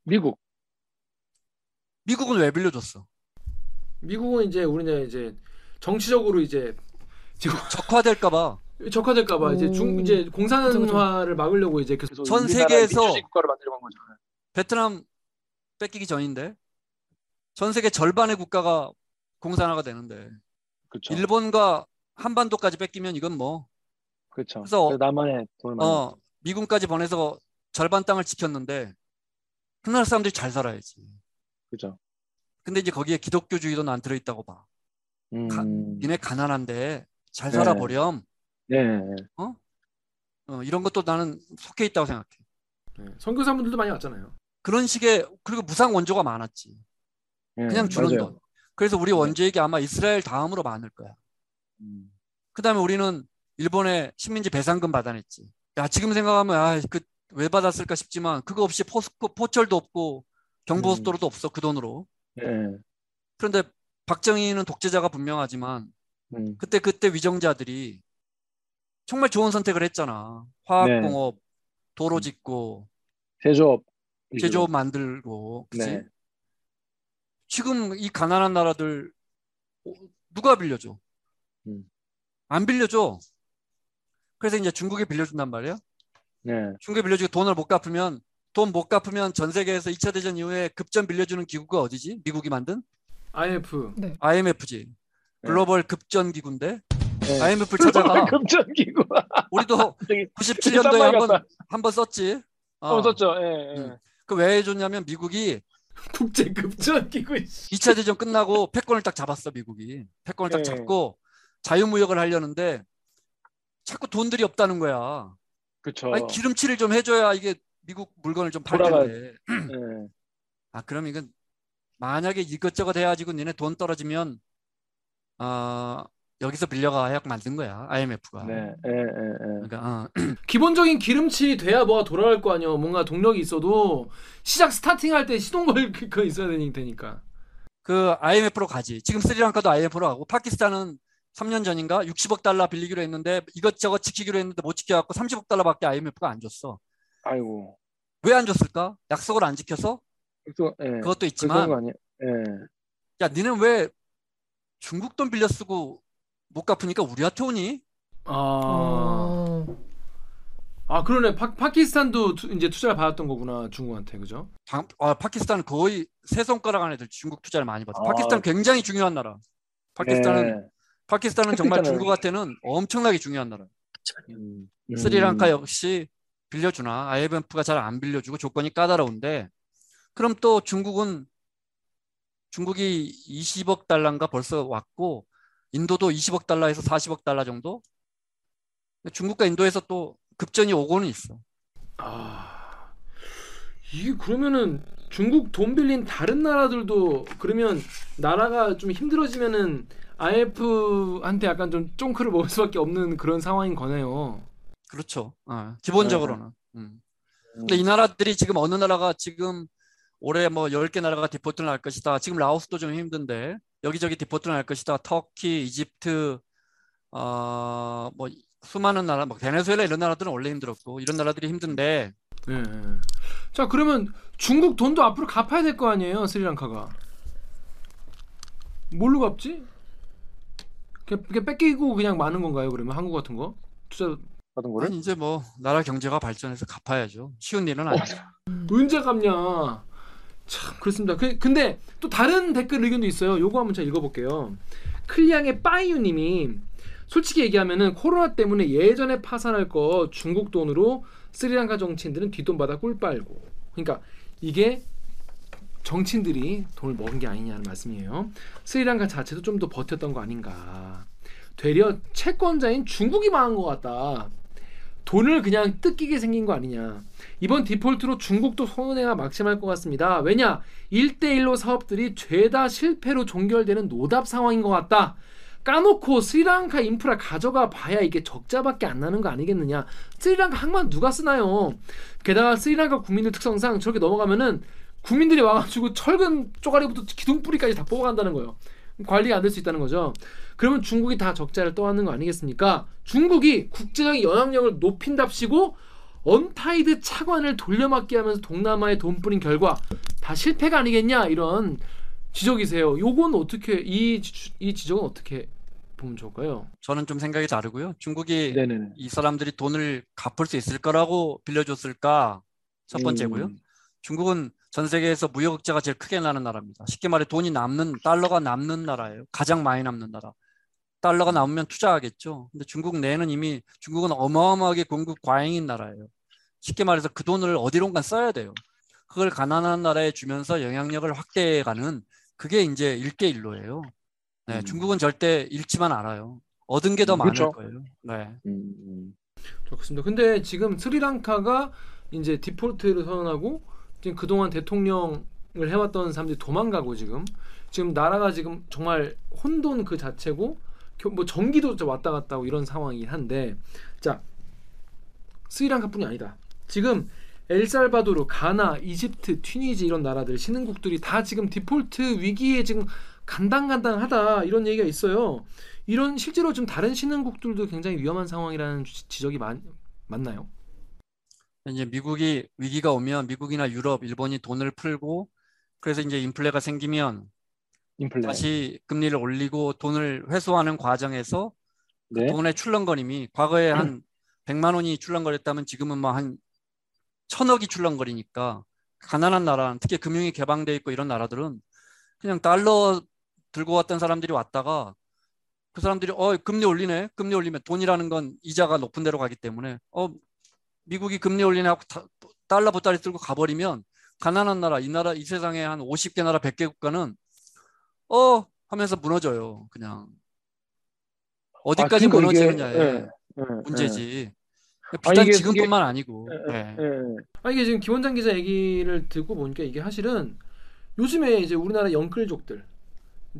미국. 미국은 왜 빌려줬어? 미국은 이제 우리는 이제 정치적으로 이제 지금 적화될까봐. 적화될까봐 이제 중 이제 공산화를 막으려고 이제 계속 전 세계에서 국가를 만들어 간 거잖아요. 베트남 뺏기기 전인데 전 세계 절반의 국가가 공산화가 되는데. 그렇죠. 일본과 한반도까지 뺏기면 이건 뭐. 그렇죠. 그래서 남한에 돈을 많이. 어 미군까지 보내서 절반 땅을 지켰는데. 그 나라 사람들이 잘 살아야지. 그죠. 근데 이제 거기에 기독교주의도 난 들어있다고 봐. 음. 가, 니네 가난한데 잘 살아버렴. 네. 네. 어? 어, 이런 것도 나는 속해 있다고 생각해. 네. 선교사분들도 많이 왔잖아요. 그런 식의, 그리고 무상 원조가 많았지. 네, 그냥 주는 맞아요. 돈. 그래서 우리 원조에게 아마 이스라엘 다음으로 많을 거야. 음. 그 다음에 우리는 일본에 식민지 배상금 받아냈지. 야, 지금 생각하면, 아, 그, 왜 받았을까 싶지만, 그거 없이 포스코, 포철도 없고, 경부고속도로도 음. 없어, 그 돈으로. 네. 그런데 박정희는 독재자가 분명하지만, 음. 그때, 그때 위정자들이 정말 좋은 선택을 했잖아. 화학공업, 네. 도로 짓고, 제조업. 제조업 만들고, 그치? 네. 지금 이 가난한 나라들, 누가 빌려줘? 음. 안 빌려줘. 그래서 이제 중국에 빌려준단 말이에요. 네. 중국에 빌려주고 돈을 못 갚으면, 돈 못 갚으면 전 세계에서 이 차 대전 이후에 급전 빌려주는 기구가 어디지? 미국이 만든? 아이엠에프. 네. 아이엠에프지. 글로벌 네. 급전 기구인데. 네. 아이엠에프 찾아가. 급전 기구. 우리도 구십칠 년도에 한번 한번 썼지. 어, 어 썼죠. 예. 예. 응. 그 왜 줬냐면 미국이 국제 급전 기구. 이 차 대전 끝나고 패권을 딱 잡았어, 미국이. 패권을 딱 예. 잡고 자유무역을 하려는데 자꾸 돈들이 없다는 거야. 그렇죠. 아니, 기름칠을 좀 해줘야 이게 미국 물건을 좀 팔 텐데. 네. 아, 그럼 이건 만약에 이것저것 해가지고 니네 돈 떨어지면 어, 여기서 빌려가 해서 만든 거야, 아이엠에프가. 네, 네, 네, 네. 그러니까 어. 기본적인 기름칠이 돼야 뭐가 돌아갈 거 아니야. 뭔가 동력이 있어도 시작 스타팅할 때 시동 걸 거 있어야 되니까. 그 아이엠에프로 가지. 지금 스리랑카도 아이엠에프로 가고 파키스탄은 삼 년 전인가 육십억 달러 빌리기로 했는데 이것저것 지키기로 했는데 못 지켜갖고 삼십억 달러밖에 아이엠에프가 안 줬어. 아이고. 왜 안 줬을까? 약속을 안 지켜서? 그래서, 예. 그것도 있지만. 예. 야, 니는 왜 중국 돈 빌려 쓰고 못 갚으니까 우리한테 오니? 아. 음. 아, 그러네. 파, 파키스탄도 투, 이제 투자를 받았던 거구나, 중국한테. 그죠? 방, 아, 파키스탄은 거의 세 손가락 안에 들 중국 투자를 많이 받았어. 아. 파키스탄 굉장히 중요한 나라. 파키스탄은. 예. 파키스탄은 정말 중국한테는 엄청나게 중요한 나라예요. 음, 음. 스리랑카 역시 빌려주나. 아이엠에프가 잘 안 빌려주고 조건이 까다로운데 그럼 또 중국은 중국이 이십억 달러인가 벌써 왔고 인도도 이십억 달러에서 사십억 달러 정도? 중국과 인도에서 또 급전이 오고는 있어. 아, 이게 그러면은 중국 돈 빌린 다른 나라들도 그러면 나라가 좀 힘들어지면은 아이엠에프한테 약간 좀 쫑크를 먹을 수밖에 없는 그런 상황인 거네요. 그렇죠. 어, 기본적으로는. 네. 음. 근데 이 나라들이 지금 어느 나라가 지금 올해 뭐 열 개 나라가 디포트를 할 것이다. 지금 라오스도 좀 힘든데 여기저기 디포트를 할 것이다. 터키, 이집트, 어, 뭐 수많은 나라, 뭐 베네수엘라 이런 나라들은 원래 힘들었고 이런 나라들이 힘든데. 네. 자, 그러면 중국 돈도 앞으로 갚아야 될 거 아니에요, 스리랑카가. 뭘로 갚지? 그냥 뺏기고 그냥 많은 건가요? 그러면 한국 같은 거? 투자 받은 거를? 아니, 이제 뭐 나라 경제가 발전해서 갚아야죠. 쉬운 일은 아니죠. 어, 언제 갚냐. 참 그렇습니다. 그, 근데 또 다른 댓글 의견도 있어요. 요거 한번 제가 읽어볼게요. 클리앙의 빠이유님이 솔직히 얘기하면은 코로나 때문에 예전에 파산할 거 중국 돈으로 스리랑카 정치인들은 뒷돈받아 꿀 빨고. 그러니까 이게 정치인들이 돈을 먹은 게 아니냐는 말씀이에요. 스리랑카 자체도 좀 더 버텼던 거 아닌가. 되려 채권자인 중국이 망한 것 같다. 돈을 그냥 뜯기게 생긴 거 아니냐. 이번 디폴트로 중국도 손해가 막심할 것 같습니다. 왜냐? 일 대일로 사업들이 죄다 실패로 종결되는 노답 상황인 것 같다. 까놓고 스리랑카 인프라 가져가 봐야 이게 적자밖에 안 나는 거 아니겠느냐. 스리랑카 항만 누가 쓰나요? 게다가 스리랑카 국민들 특성상 저렇게 넘어가면은 국민들이 와가지고 철근 쪼가리부터 기둥뿌리까지 다 뽑아간다는 거예요. 관리가 안 될 수 있다는 거죠. 그러면 중국이 다 적자를 떠안는 거 아니겠습니까? 중국이 국제적인 영향력을 높인답시고 언타이드 차관을 돌려막기 하면서 동남아에 돈 뿌린 결과 다 실패가 아니겠냐 이런 지적이세요. 요건 어떻게 이, 이 지적은 어떻게 보면 좋을까요? 저는 좀 생각이 다르고요. 중국이 네네네. 이 사람들이 돈을 갚을 수 있을 거라고 빌려줬을까 첫 번째고요. 음. 중국은 전 세계에서 무역 적자가 제일 크게 나는 나라입니다. 쉽게 말해 돈이 남는, 달러가 남는 나라예요. 가장 많이 남는 나라. 달러가 남으면 투자하겠죠. 근데 중국 내는 이미 중국은 어마어마하게 공급 과잉인 나라예요. 쉽게 말해서 그 돈을 어디론가 써야 돼요. 그걸 가난한 나라에 주면서 영향력을 확대해가는 그게 이제 일대일로예요. 네, 음. 중국은 절대 잃지만 않아요. 얻은 게 더 음, 많을 그렇죠. 거예요. 네. 음. 좋습니다. 근데 지금 스리랑카가 이제 디폴트를 선언하고 지금 그동안 대통령을 해왔던 사람들이 도망가고 지금 지금 나라가 지금 정말 혼돈 그 자체고 뭐 전기도 왔다 갔다 하고 이런 상황이긴 한데 자 스리랑카뿐이 아니다. 지금 엘살바도르, 가나, 이집트, 튀니지 이런 나라들 신흥국들이 다 지금 디폴트 위기에 지금 간당간당하다 이런 얘기가 있어요. 이런 실제로 좀 다른 신흥국들도 굉장히 위험한 상황이라는 지적이 많, 맞나요? 이제 미국이 위기가 오면 미국이나 유럽, 일본이 돈을 풀고 그래서 이제 인플레가 생기면 인플레. 다시 금리를 올리고 돈을 회수하는 과정에서 네. 그 돈의 출렁거림이 과거에 한 음. 백만 원이 출렁거렸다면 지금은 뭐 한 천억이 출렁거리니까 가난한 나라, 특히 금융이 개방돼 있고 이런 나라들은 그냥 달러 들고 왔던 사람들이 왔다가 그 사람들이 어 금리 올리네, 금리 올리면 돈이라는 건 이자가 높은 데로 가기 때문에 어 미국이 금리 올리네 하고 다, 달러 보따리 들고 가버리면 가난한 나라, 이 나라, 이 세상에 한 오십 개 나라, 백 개 국가는 어 하면서 무너져요. 그냥 어디까지 아, 무너지느냐에 이게, 예, 예, 문제지. 예. 비단 아, 지금뿐만 아니고. 예, 예. 예. 아 이게 지금 김원장 기자 얘기를 듣고 보니까 이게 사실은 요즘에 이제 우리나라 영끌족들,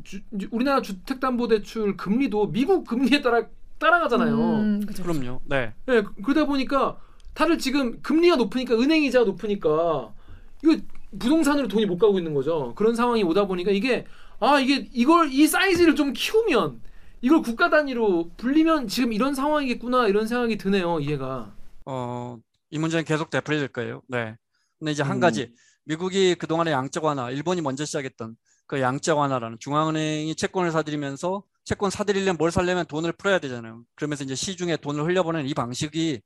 주, 우리나라 주택담보대출 금리도 미국 금리에 따라 따라가잖아요. 음, 그렇죠. 그럼요. 네. 예. 그러다 보니까 다들 지금 금리가 높으니까 은행 이자가 높으니까 이거 부동산으로 돈이 못 가고 있는 거죠. 그런 상황이 오다 보니까 이게 아 이게 이걸 이 사이즈를 좀 키우면 이걸 국가 단위로 불리면 지금 이런 상황이겠구나 이런 생각이 드네요. 이해가 어 이 문제는 계속 되풀이될 거예요. 네. 근데 이제 음. 한 가지 미국이 그동안의 양적 완화, 일본이 먼저 시작했던 그 양적 완화라는 중앙은행이 채권을 사들이면서 채권 사들이려면 뭘 사려면 돈을 풀어야 되잖아요. 그러면서 이제 시중에 돈을 흘려보내는 이 방식이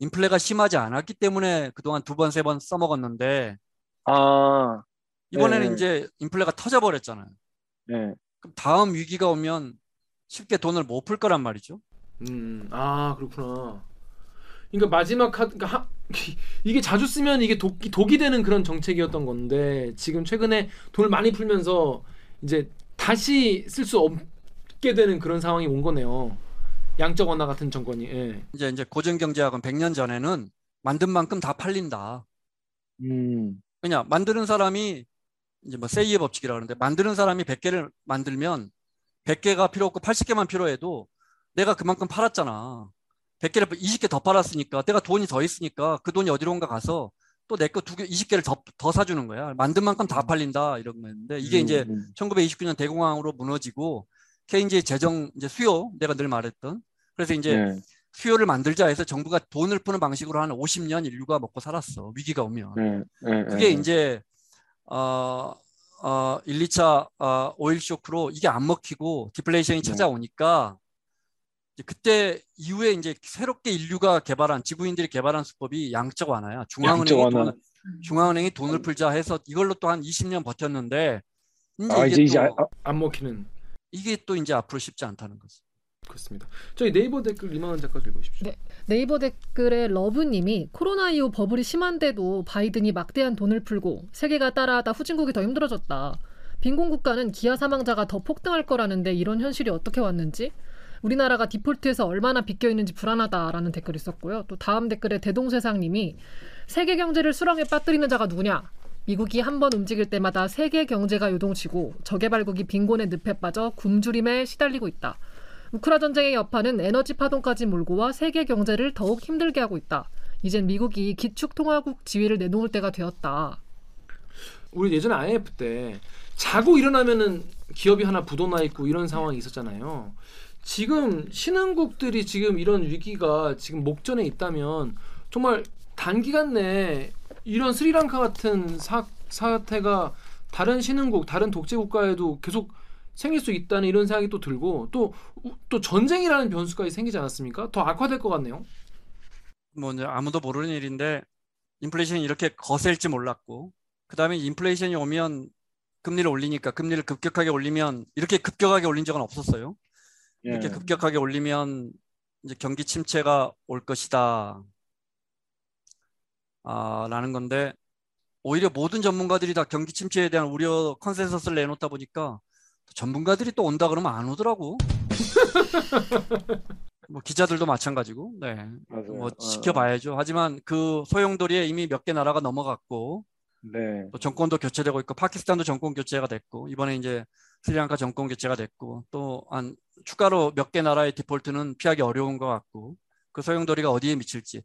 인플레가 심하지 않았기 때문에 그동안 두 번 세 번 써먹었는데 아 이번에는 네. 이제 인플레가 터져버렸잖아요. 네. 그럼 다음 위기가 오면 쉽게 돈을 못 풀 거란 말이죠. 음, 아 그렇구나. 그러니까 마지막 카드, 그러니까 하, 이게 자주 쓰면 이게 독이, 독이 되는 그런 정책이었던 건데 지금 최근에 돈을 많이 풀면서 이제 다시 쓸 수 없게 되는 그런 상황이 온 거네요. 양적 완화 같은 정권이. 예. 이제 이제 고전 경제학은 백 년 전에는 만든 만큼 다 팔린다. 음. 왜냐 만드는 사람이 이제 뭐 세이의 법칙이라고 하는데 만드는 사람이 백 개를 만들면 백 개가 필요 없고 팔십 개만 필요해도 내가 그만큼 팔았잖아. 백 개를 이십 개 더 팔았으니까 내가 돈이 더 있으니까 그 돈이 어디론가 가서 또 내 거 두 개, 이십 개를 더, 더 사주는 거야. 만든 만큼 다 팔린다 이런 건데 이게 음, 이제 음. 천구백이십구 년 대공황으로 무너지고 케인즈의 재정 이제 수요 내가 늘 말했던 그래서 이제 네. 수요를 만들자 해서 정부가 돈을 푸는 방식으로 한 오십 년 인류가 먹고 살았어. 위기가 오면 네, 네, 그게 네. 이제 어, 어, 일, 이차 어, 오일 쇼크로 이게 안 먹히고 디플레이션이 네. 찾아오니까 이제 그때 이후에 이제 새롭게 인류가 개발한 지구인들이 개발한 수법이 양적 완화야. 중앙은행이, 양적 완화. 돈, 중앙은행이 돈을 풀자 해서 이걸로 또 한 이십 년 버텼는데 이제 아, 이게 이제 또, 이제 아, 안 먹히는 이게 또 이제 앞으로 쉽지 않다는 거죠. 그렇습니다. 저희 네이버 댓글 이만원 작가 읽어보십시오. 네, 네이버 댓글에 러브님이 코로나 이후 버블이 심한데도 바이든이 막대한 돈을 풀고 세계가 따라하다 후진국이 더 힘들어졌다. 빈곤국가는 기아 사망자가 더 폭등할 거라는데 이런 현실이 어떻게 왔는지 우리나라가 디폴트에서 얼마나 빗겨있는지 불안하다라는 댓글이 있었고요. 또 다음 댓글에 대동세상님이 세계 경제를 수렁에 빠뜨리는 자가 누구냐. 미국이 한 번 움직일 때마다 세계 경제가 요동치고 저개발국이 빈곤의 늪에 빠져 굶주림에 시달리고 있다. 우크라 전쟁의 여파는 에너지 파동까지 몰고 와 세계 경제를 더욱 힘들게 하고 있다. 이젠 미국이 기축통화국 지위를 내놓을 때가 되었다. 우리 예전에 아이엠에프 때 자고 일어나면은 기업이 하나 부도나 있고 이런 상황이 있었잖아요. 지금 신흥국들이 지금 이런 위기가 지금 목전에 있다면 정말 단기간 내에 이런 스리랑카 같은 사, 사태가 다른 신흥국, 다른 독재국가에도 계속 생길 수 있다는 이런 생각이 또 들고 또, 또 전쟁이라는 변수까지 생기지 않았습니까? 더 악화될 것 같네요. 뭐 이제 아무도 모르는 일인데 인플레이션이 이렇게 거셀지 몰랐고 그다음에 인플레이션이 오면 금리를 올리니까 금리를 급격하게 올리면 이렇게 급격하게 올린 적은 없었어요. 예. 이렇게 급격하게 올리면 이제 경기 침체가 올 것이다. 아, 라는 건데 오히려 모든 전문가들이 다 경기 침체에 대한 우려 컨센서스를 내놓다 보니까 전문가들이 또 온다 그러면 안 오더라고. 뭐 기자들도 마찬가지고. 네. 뭐 지켜봐야죠. 하지만 그 소용돌이에 이미 몇 개 나라가 넘어갔고, 네. 또 정권도 교체되고 있고, 파키스탄도 정권 교체가 됐고, 이번에 이제 스리랑카 정권 교체가 됐고, 또 한 추가로 몇 개 나라의 디폴트는 피하기 어려운 것 같고, 그 소용돌이가 어디에 미칠지.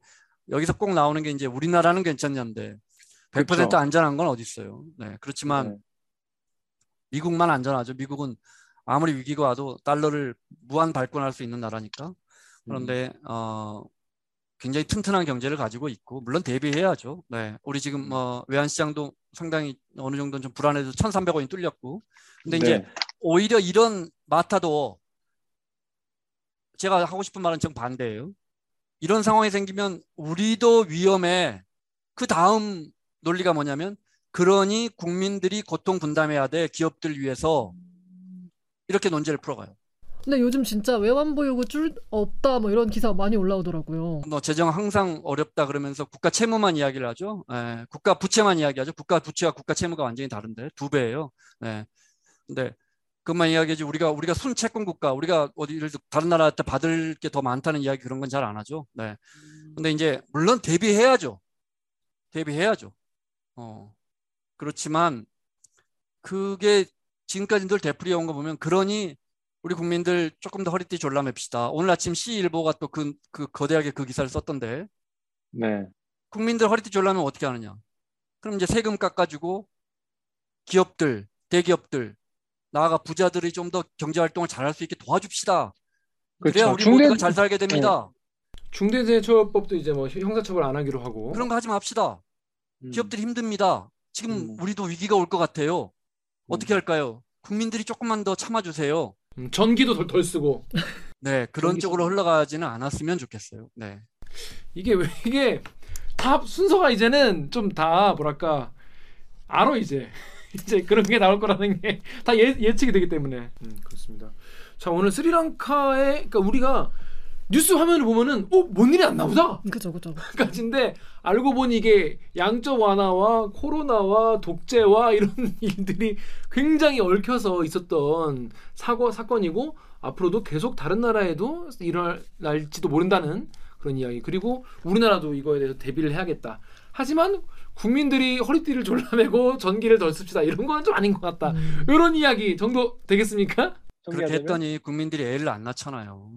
여기서 꼭 나오는 게 이제 우리나라는 괜찮냐인데 백 퍼센트 그렇죠. 안전한 건 어디 있어요. 네. 그렇지만 네. 미국만 안전하죠. 미국은 아무리 위기가 와도 달러를 무한 발권할 수 있는 나라니까. 그런데 음. 어, 굉장히 튼튼한 경제를 가지고 있고, 물론 대비해야죠. 네, 우리 지금 어, 외환시장도 상당히 어느 정도는 좀 불안해서 천삼백 원이 뚫렸고. 근데 네. 이제 오히려 이런 마타도 제가 하고 싶은 말은 정 반대예요. 이런 상황이 생기면 우리도 위험해. 그 다음 논리가 뭐냐면, 그러니 국민들이 고통 분담해야 돼. 기업들 위해서. 이렇게 논제를 풀어가요. 근데 요즘 진짜 외환보 요구 줄 없다 뭐 이런 기사 많이 올라오더라고요. 너 재정 항상 어렵다 그러면서 국가 채무만 이야기를 하죠. 예, 국가 부채만 이야기하죠. 국가 부채와 국가 채무가 완전히 다른데 두 배예요. 예, 근데 그것만 이야기하지 우리가 우리가 순채권 국가, 우리가 어디 예를 들어 다른 나라한테 받을 게 더 많다는 이야기 그런 건 잘 안 하죠. 네. 근데 이제 물론 대비해야죠. 대비해야죠. 어. 그렇지만 그게 지금까지 늘 되풀이해 온 거 보면, 그러니 우리 국민들 조금 더 허리띠 졸라맵시다. 오늘 아침 씨일보가 또 그 그 거대하게 그 기사를 썼던데. 네. 국민들 허리띠 졸라면 어떻게 하느냐. 그럼 이제 세금 깎아주고 기업들, 대기업들, 나아가 부자들이 좀 더 경제활동을 잘할 수 있게 도와줍시다. 그렇죠. 그래야 우리 중대... 모두가 잘 살게 됩니다. 네. 중대재해처벌법도 이제 뭐 형사처벌 안 하기로 하고. 그런 거 하지 맙시다. 음. 기업들이 힘듭니다. 지금 음. 우리도 위기가 올 것 같아요. 어떻게 할까요? 국민들이 조금만 더 참아주세요. 음, 전기도 덜, 덜 쓰고. 네, 그런 전기... 쪽으로 흘러가지는 않았으면 좋겠어요. 네. 이게 왜 이게 다 순서가 이제는 좀 다 뭐랄까 알아 이제 이제 그런 게 나올 거라는 게 다 예, 예측이 되기 때문에. 음, 그렇습니다. 자, 오늘 스리랑카에 그러니까 우리가 뉴스 화면을 보면은 어? 뭔 일이 안 나오다? 그쵸 그쵸 까지인데 알고 보니 이게 양적 완화와 코로나와 독재와 이런 일들이 굉장히 얽혀서 있었던 사고, 사건이고 앞으로도 계속 다른 나라에도 일어날지도 모른다는 그런 이야기, 그리고 우리나라도 이거에 대해서 대비를 해야겠다. 하지만 국민들이 허리띠를 졸라매고 전기를 덜 씁시다 이런 건 좀 아닌 것 같다. 음. 이런 이야기 정도 되겠습니까? 그렇게 했더니 국민들이 애를 안 낳잖아요.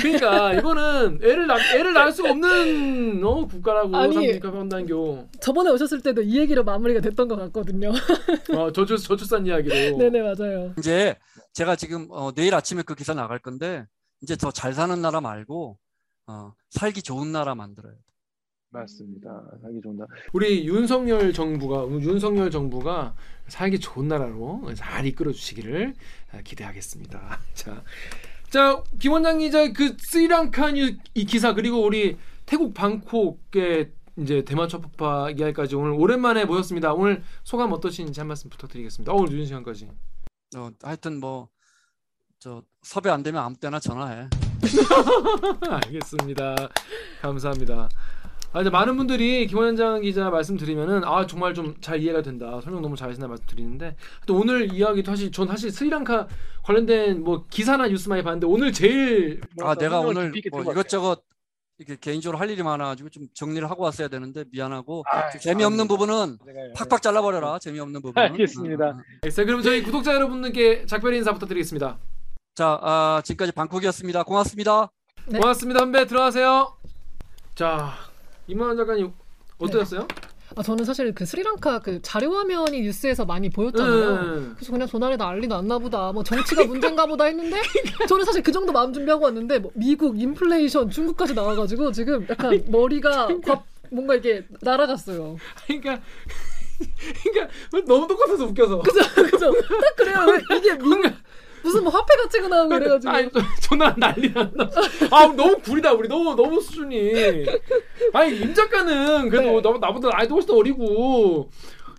그러니까 이거는 애를 낳, 애를 낳을 수 없는 어, 국가라고 삼각한다는 교. 저번에 오셨을 때도 이 얘기로 마무리가 됐던 것 같거든요. 어, 저출 저출산 이야기로. 네네 맞아요. 이제 제가 지금 어, 내일 아침에 그 기사 나갈 건데 이제 더 잘 사는 나라 말고 어, 살기 좋은 나라 만들어야 돼. 맞습니다. 살기 좋은 나라. 우리 윤석열 정부가 윤석열 정부가 살기 좋은 나라로 잘 이끌어 주시기를 기대하겠습니다. 자, 자 김 원장 기자 그 스리랑카 뉴스 이 기사, 그리고 우리 태국 방콕의 이제 대만 초파파 이야기까지 오늘 오랜만에 모였습니다. 오늘 소감 어떠신지 한 말씀 부탁드리겠습니다. 오늘 늦은 시간까지. 어, 하여튼 뭐 저 섭외 안 되면 아무 때나 전화해. 알겠습니다. 감사합니다. 아, 이제 많은 분들이 김원장 기자 말씀드리면은 아 정말 좀 잘 이해가 된다, 설명 너무 잘하신다 말씀드리는데, 또 오늘 이야기도 사실 전 사실 스리랑카 관련된 뭐 기사나 뉴스 많이 봤는데 오늘 제일 아 내가 오늘 뭐 이것저것 이렇게 개인적으로 할 일이 많아가지고 좀 정리를 하고 왔어야 되는데 미안하고 아, 재미없는 아, 부분은 제가, 팍팍 잘라버려라. 재미없는 부분. 알겠습니다. 아, 알겠어요. 그럼 저희 구독자 여러분들께 작별 인사 부탁드리겠습니다. 자, 아, 지금까지 방콕이었습니다. 고맙습니다. 네. 고맙습니다. 선배 들어가세요. 자. 이만원 작가님 어떠셨어요? 네. 아 저는 사실 그 스리랑카 그 자료 화면이 뉴스에서 많이 보였잖아요. 네. 그래서 그냥 조난에 난리 났나 보다, 뭐 정치가 문제인가 보다 했는데 저는 사실 그 정도 마음 준비하고 왔는데 뭐 미국 인플레이션 중국까지 나와가지고 지금 약간 머리가 과, 뭔가 이게 날아갔어요. 그러니까. 그러니까 너무 똑같아서 웃겨서. 그죠 그죠. 딱 그래요. 이게 뭔가. 무슨 뭐 화폐 같이 나오고 그래가지고 아니 전화 난리 난다. 아 너무 구리다 우리 너무 너무 수준이. 아니 임 작가는 그래도 네. 나, 나보다 아이도 훨씬 어리고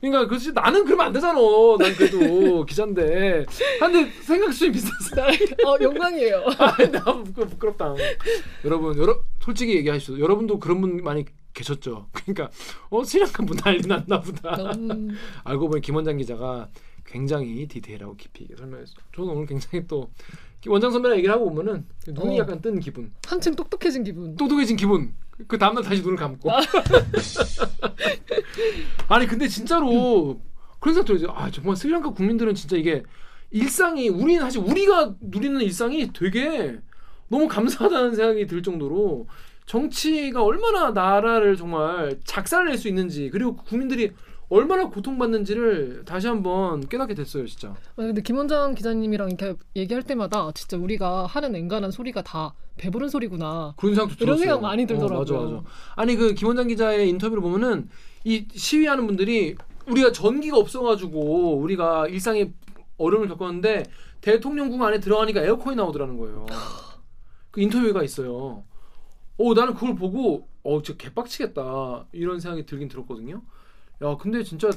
그러니까 그렇지 나는 그러면 안 되잖아. 난 그래도 기자인데 한데 생각 수준이 비슷했어. 어 영광이에요. 아 나 부끄럽다. 여러분 여러 솔직히 얘기하십시오. 여러분도 그런 분 많이 계셨죠. 그러니까 어 스리랑카 뭐 난리 났나 보다. 음. 알고 보니 김원장 기자가 굉장히 디테일하고 깊이 설명했어요. 저는 오늘 굉장히 또 원장 선배랑 얘기를 하고 오면은 눈이 어. 약간 뜬 기분. 한층 똑똑해진 기분. 똑똑해진 기분. 그 다음날 다시 눈을 감고. 아. 아니 근데 진짜로 그런 생각 들어요. 아 정말 스리랑카 국민들은 진짜 이게 일상이 우리는 사실 우리가 누리는 일상이 되게 너무 감사하다는 생각이 들 정도로 정치가 얼마나 나라를 정말 작살낼 수 있는지 그리고 국민들이 얼마나 고통받는지를 다시 한번 깨닫게 됐어요, 진짜. 아, 근데 김원장 기자님이랑 이렇게 얘기할 때마다 진짜 우리가 하는 앵간한 소리가 다 배부른 소리구나. 그런 생각도 들었어요. 이런 생각 많이 들더라고요. 어, 맞아, 맞아. 아니 그 김원장 기자의 인터뷰를 보면은 이 시위하는 분들이 우리가 전기가 없어가지고 우리가 일상에 어려움을 겪었는데 대통령궁 안에 들어가니까 에어컨이 나오더라는 거예요. 그 인터뷰가 있어요. 어 나는 그걸 보고 어 진짜 개빡치겠다 이런 생각이 들긴 들었거든요. 야 근데 진짜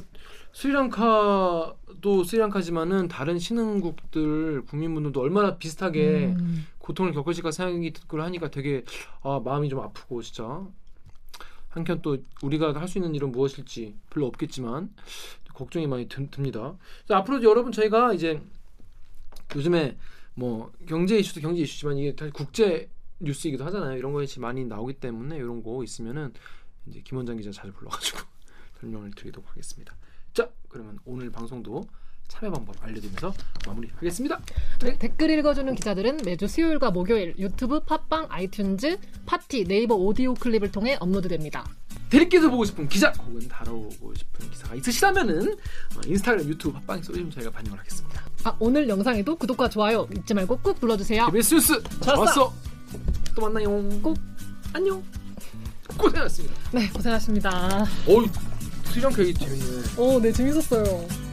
스리랑카도 스리랑카지만은 다른 신흥국들 국민분들도 얼마나 비슷하게 음. 고통을 겪으실까 생각이 하니까 되게 아 마음이 좀 아프고 진짜 한편 또 우리가 할 수 있는 일은 무엇일지 별로 없겠지만 걱정이 많이 드, 듭니다. 앞으로 여러분 저희가 이제 요즘에 뭐 경제 이슈도 경제 이슈지만 이게 사실 국제 뉴스이기도 하잖아요. 이런 거에 많이 나오기 때문에 이런 거 있으면은 이제 김원장 기자 자주 불러가지고 설명을 드리도록 하겠습니다. 자, 그러면 오늘 방송도 참여 방법 알려드리면서 마무리하겠습니다. 네, 댓글 읽어주는 기자들은 매주 수요일과 목요일 유튜브, 팟빵, 아이튠즈, 파티, 네이버 오디오 클립을 통해 업로드됩니다. 대리께서 보고 싶은 기사 혹은 다뤄보고 싶은 기사가 있으시다면은 인스타그램, 유튜브, 팟빵에서 올리면 저희가 반영을 하겠습니다. 아, 오늘 영상에도 구독과 좋아요 잊지 말고 꾹 눌러주세요. 케이비에스 뉴스 좋았어. 또 만나요. 꼭 안녕. 고생하셨습니다. 네, 고생하셨습니다. 어이, 수련회 재밌네. 어, 네, 재밌었어요.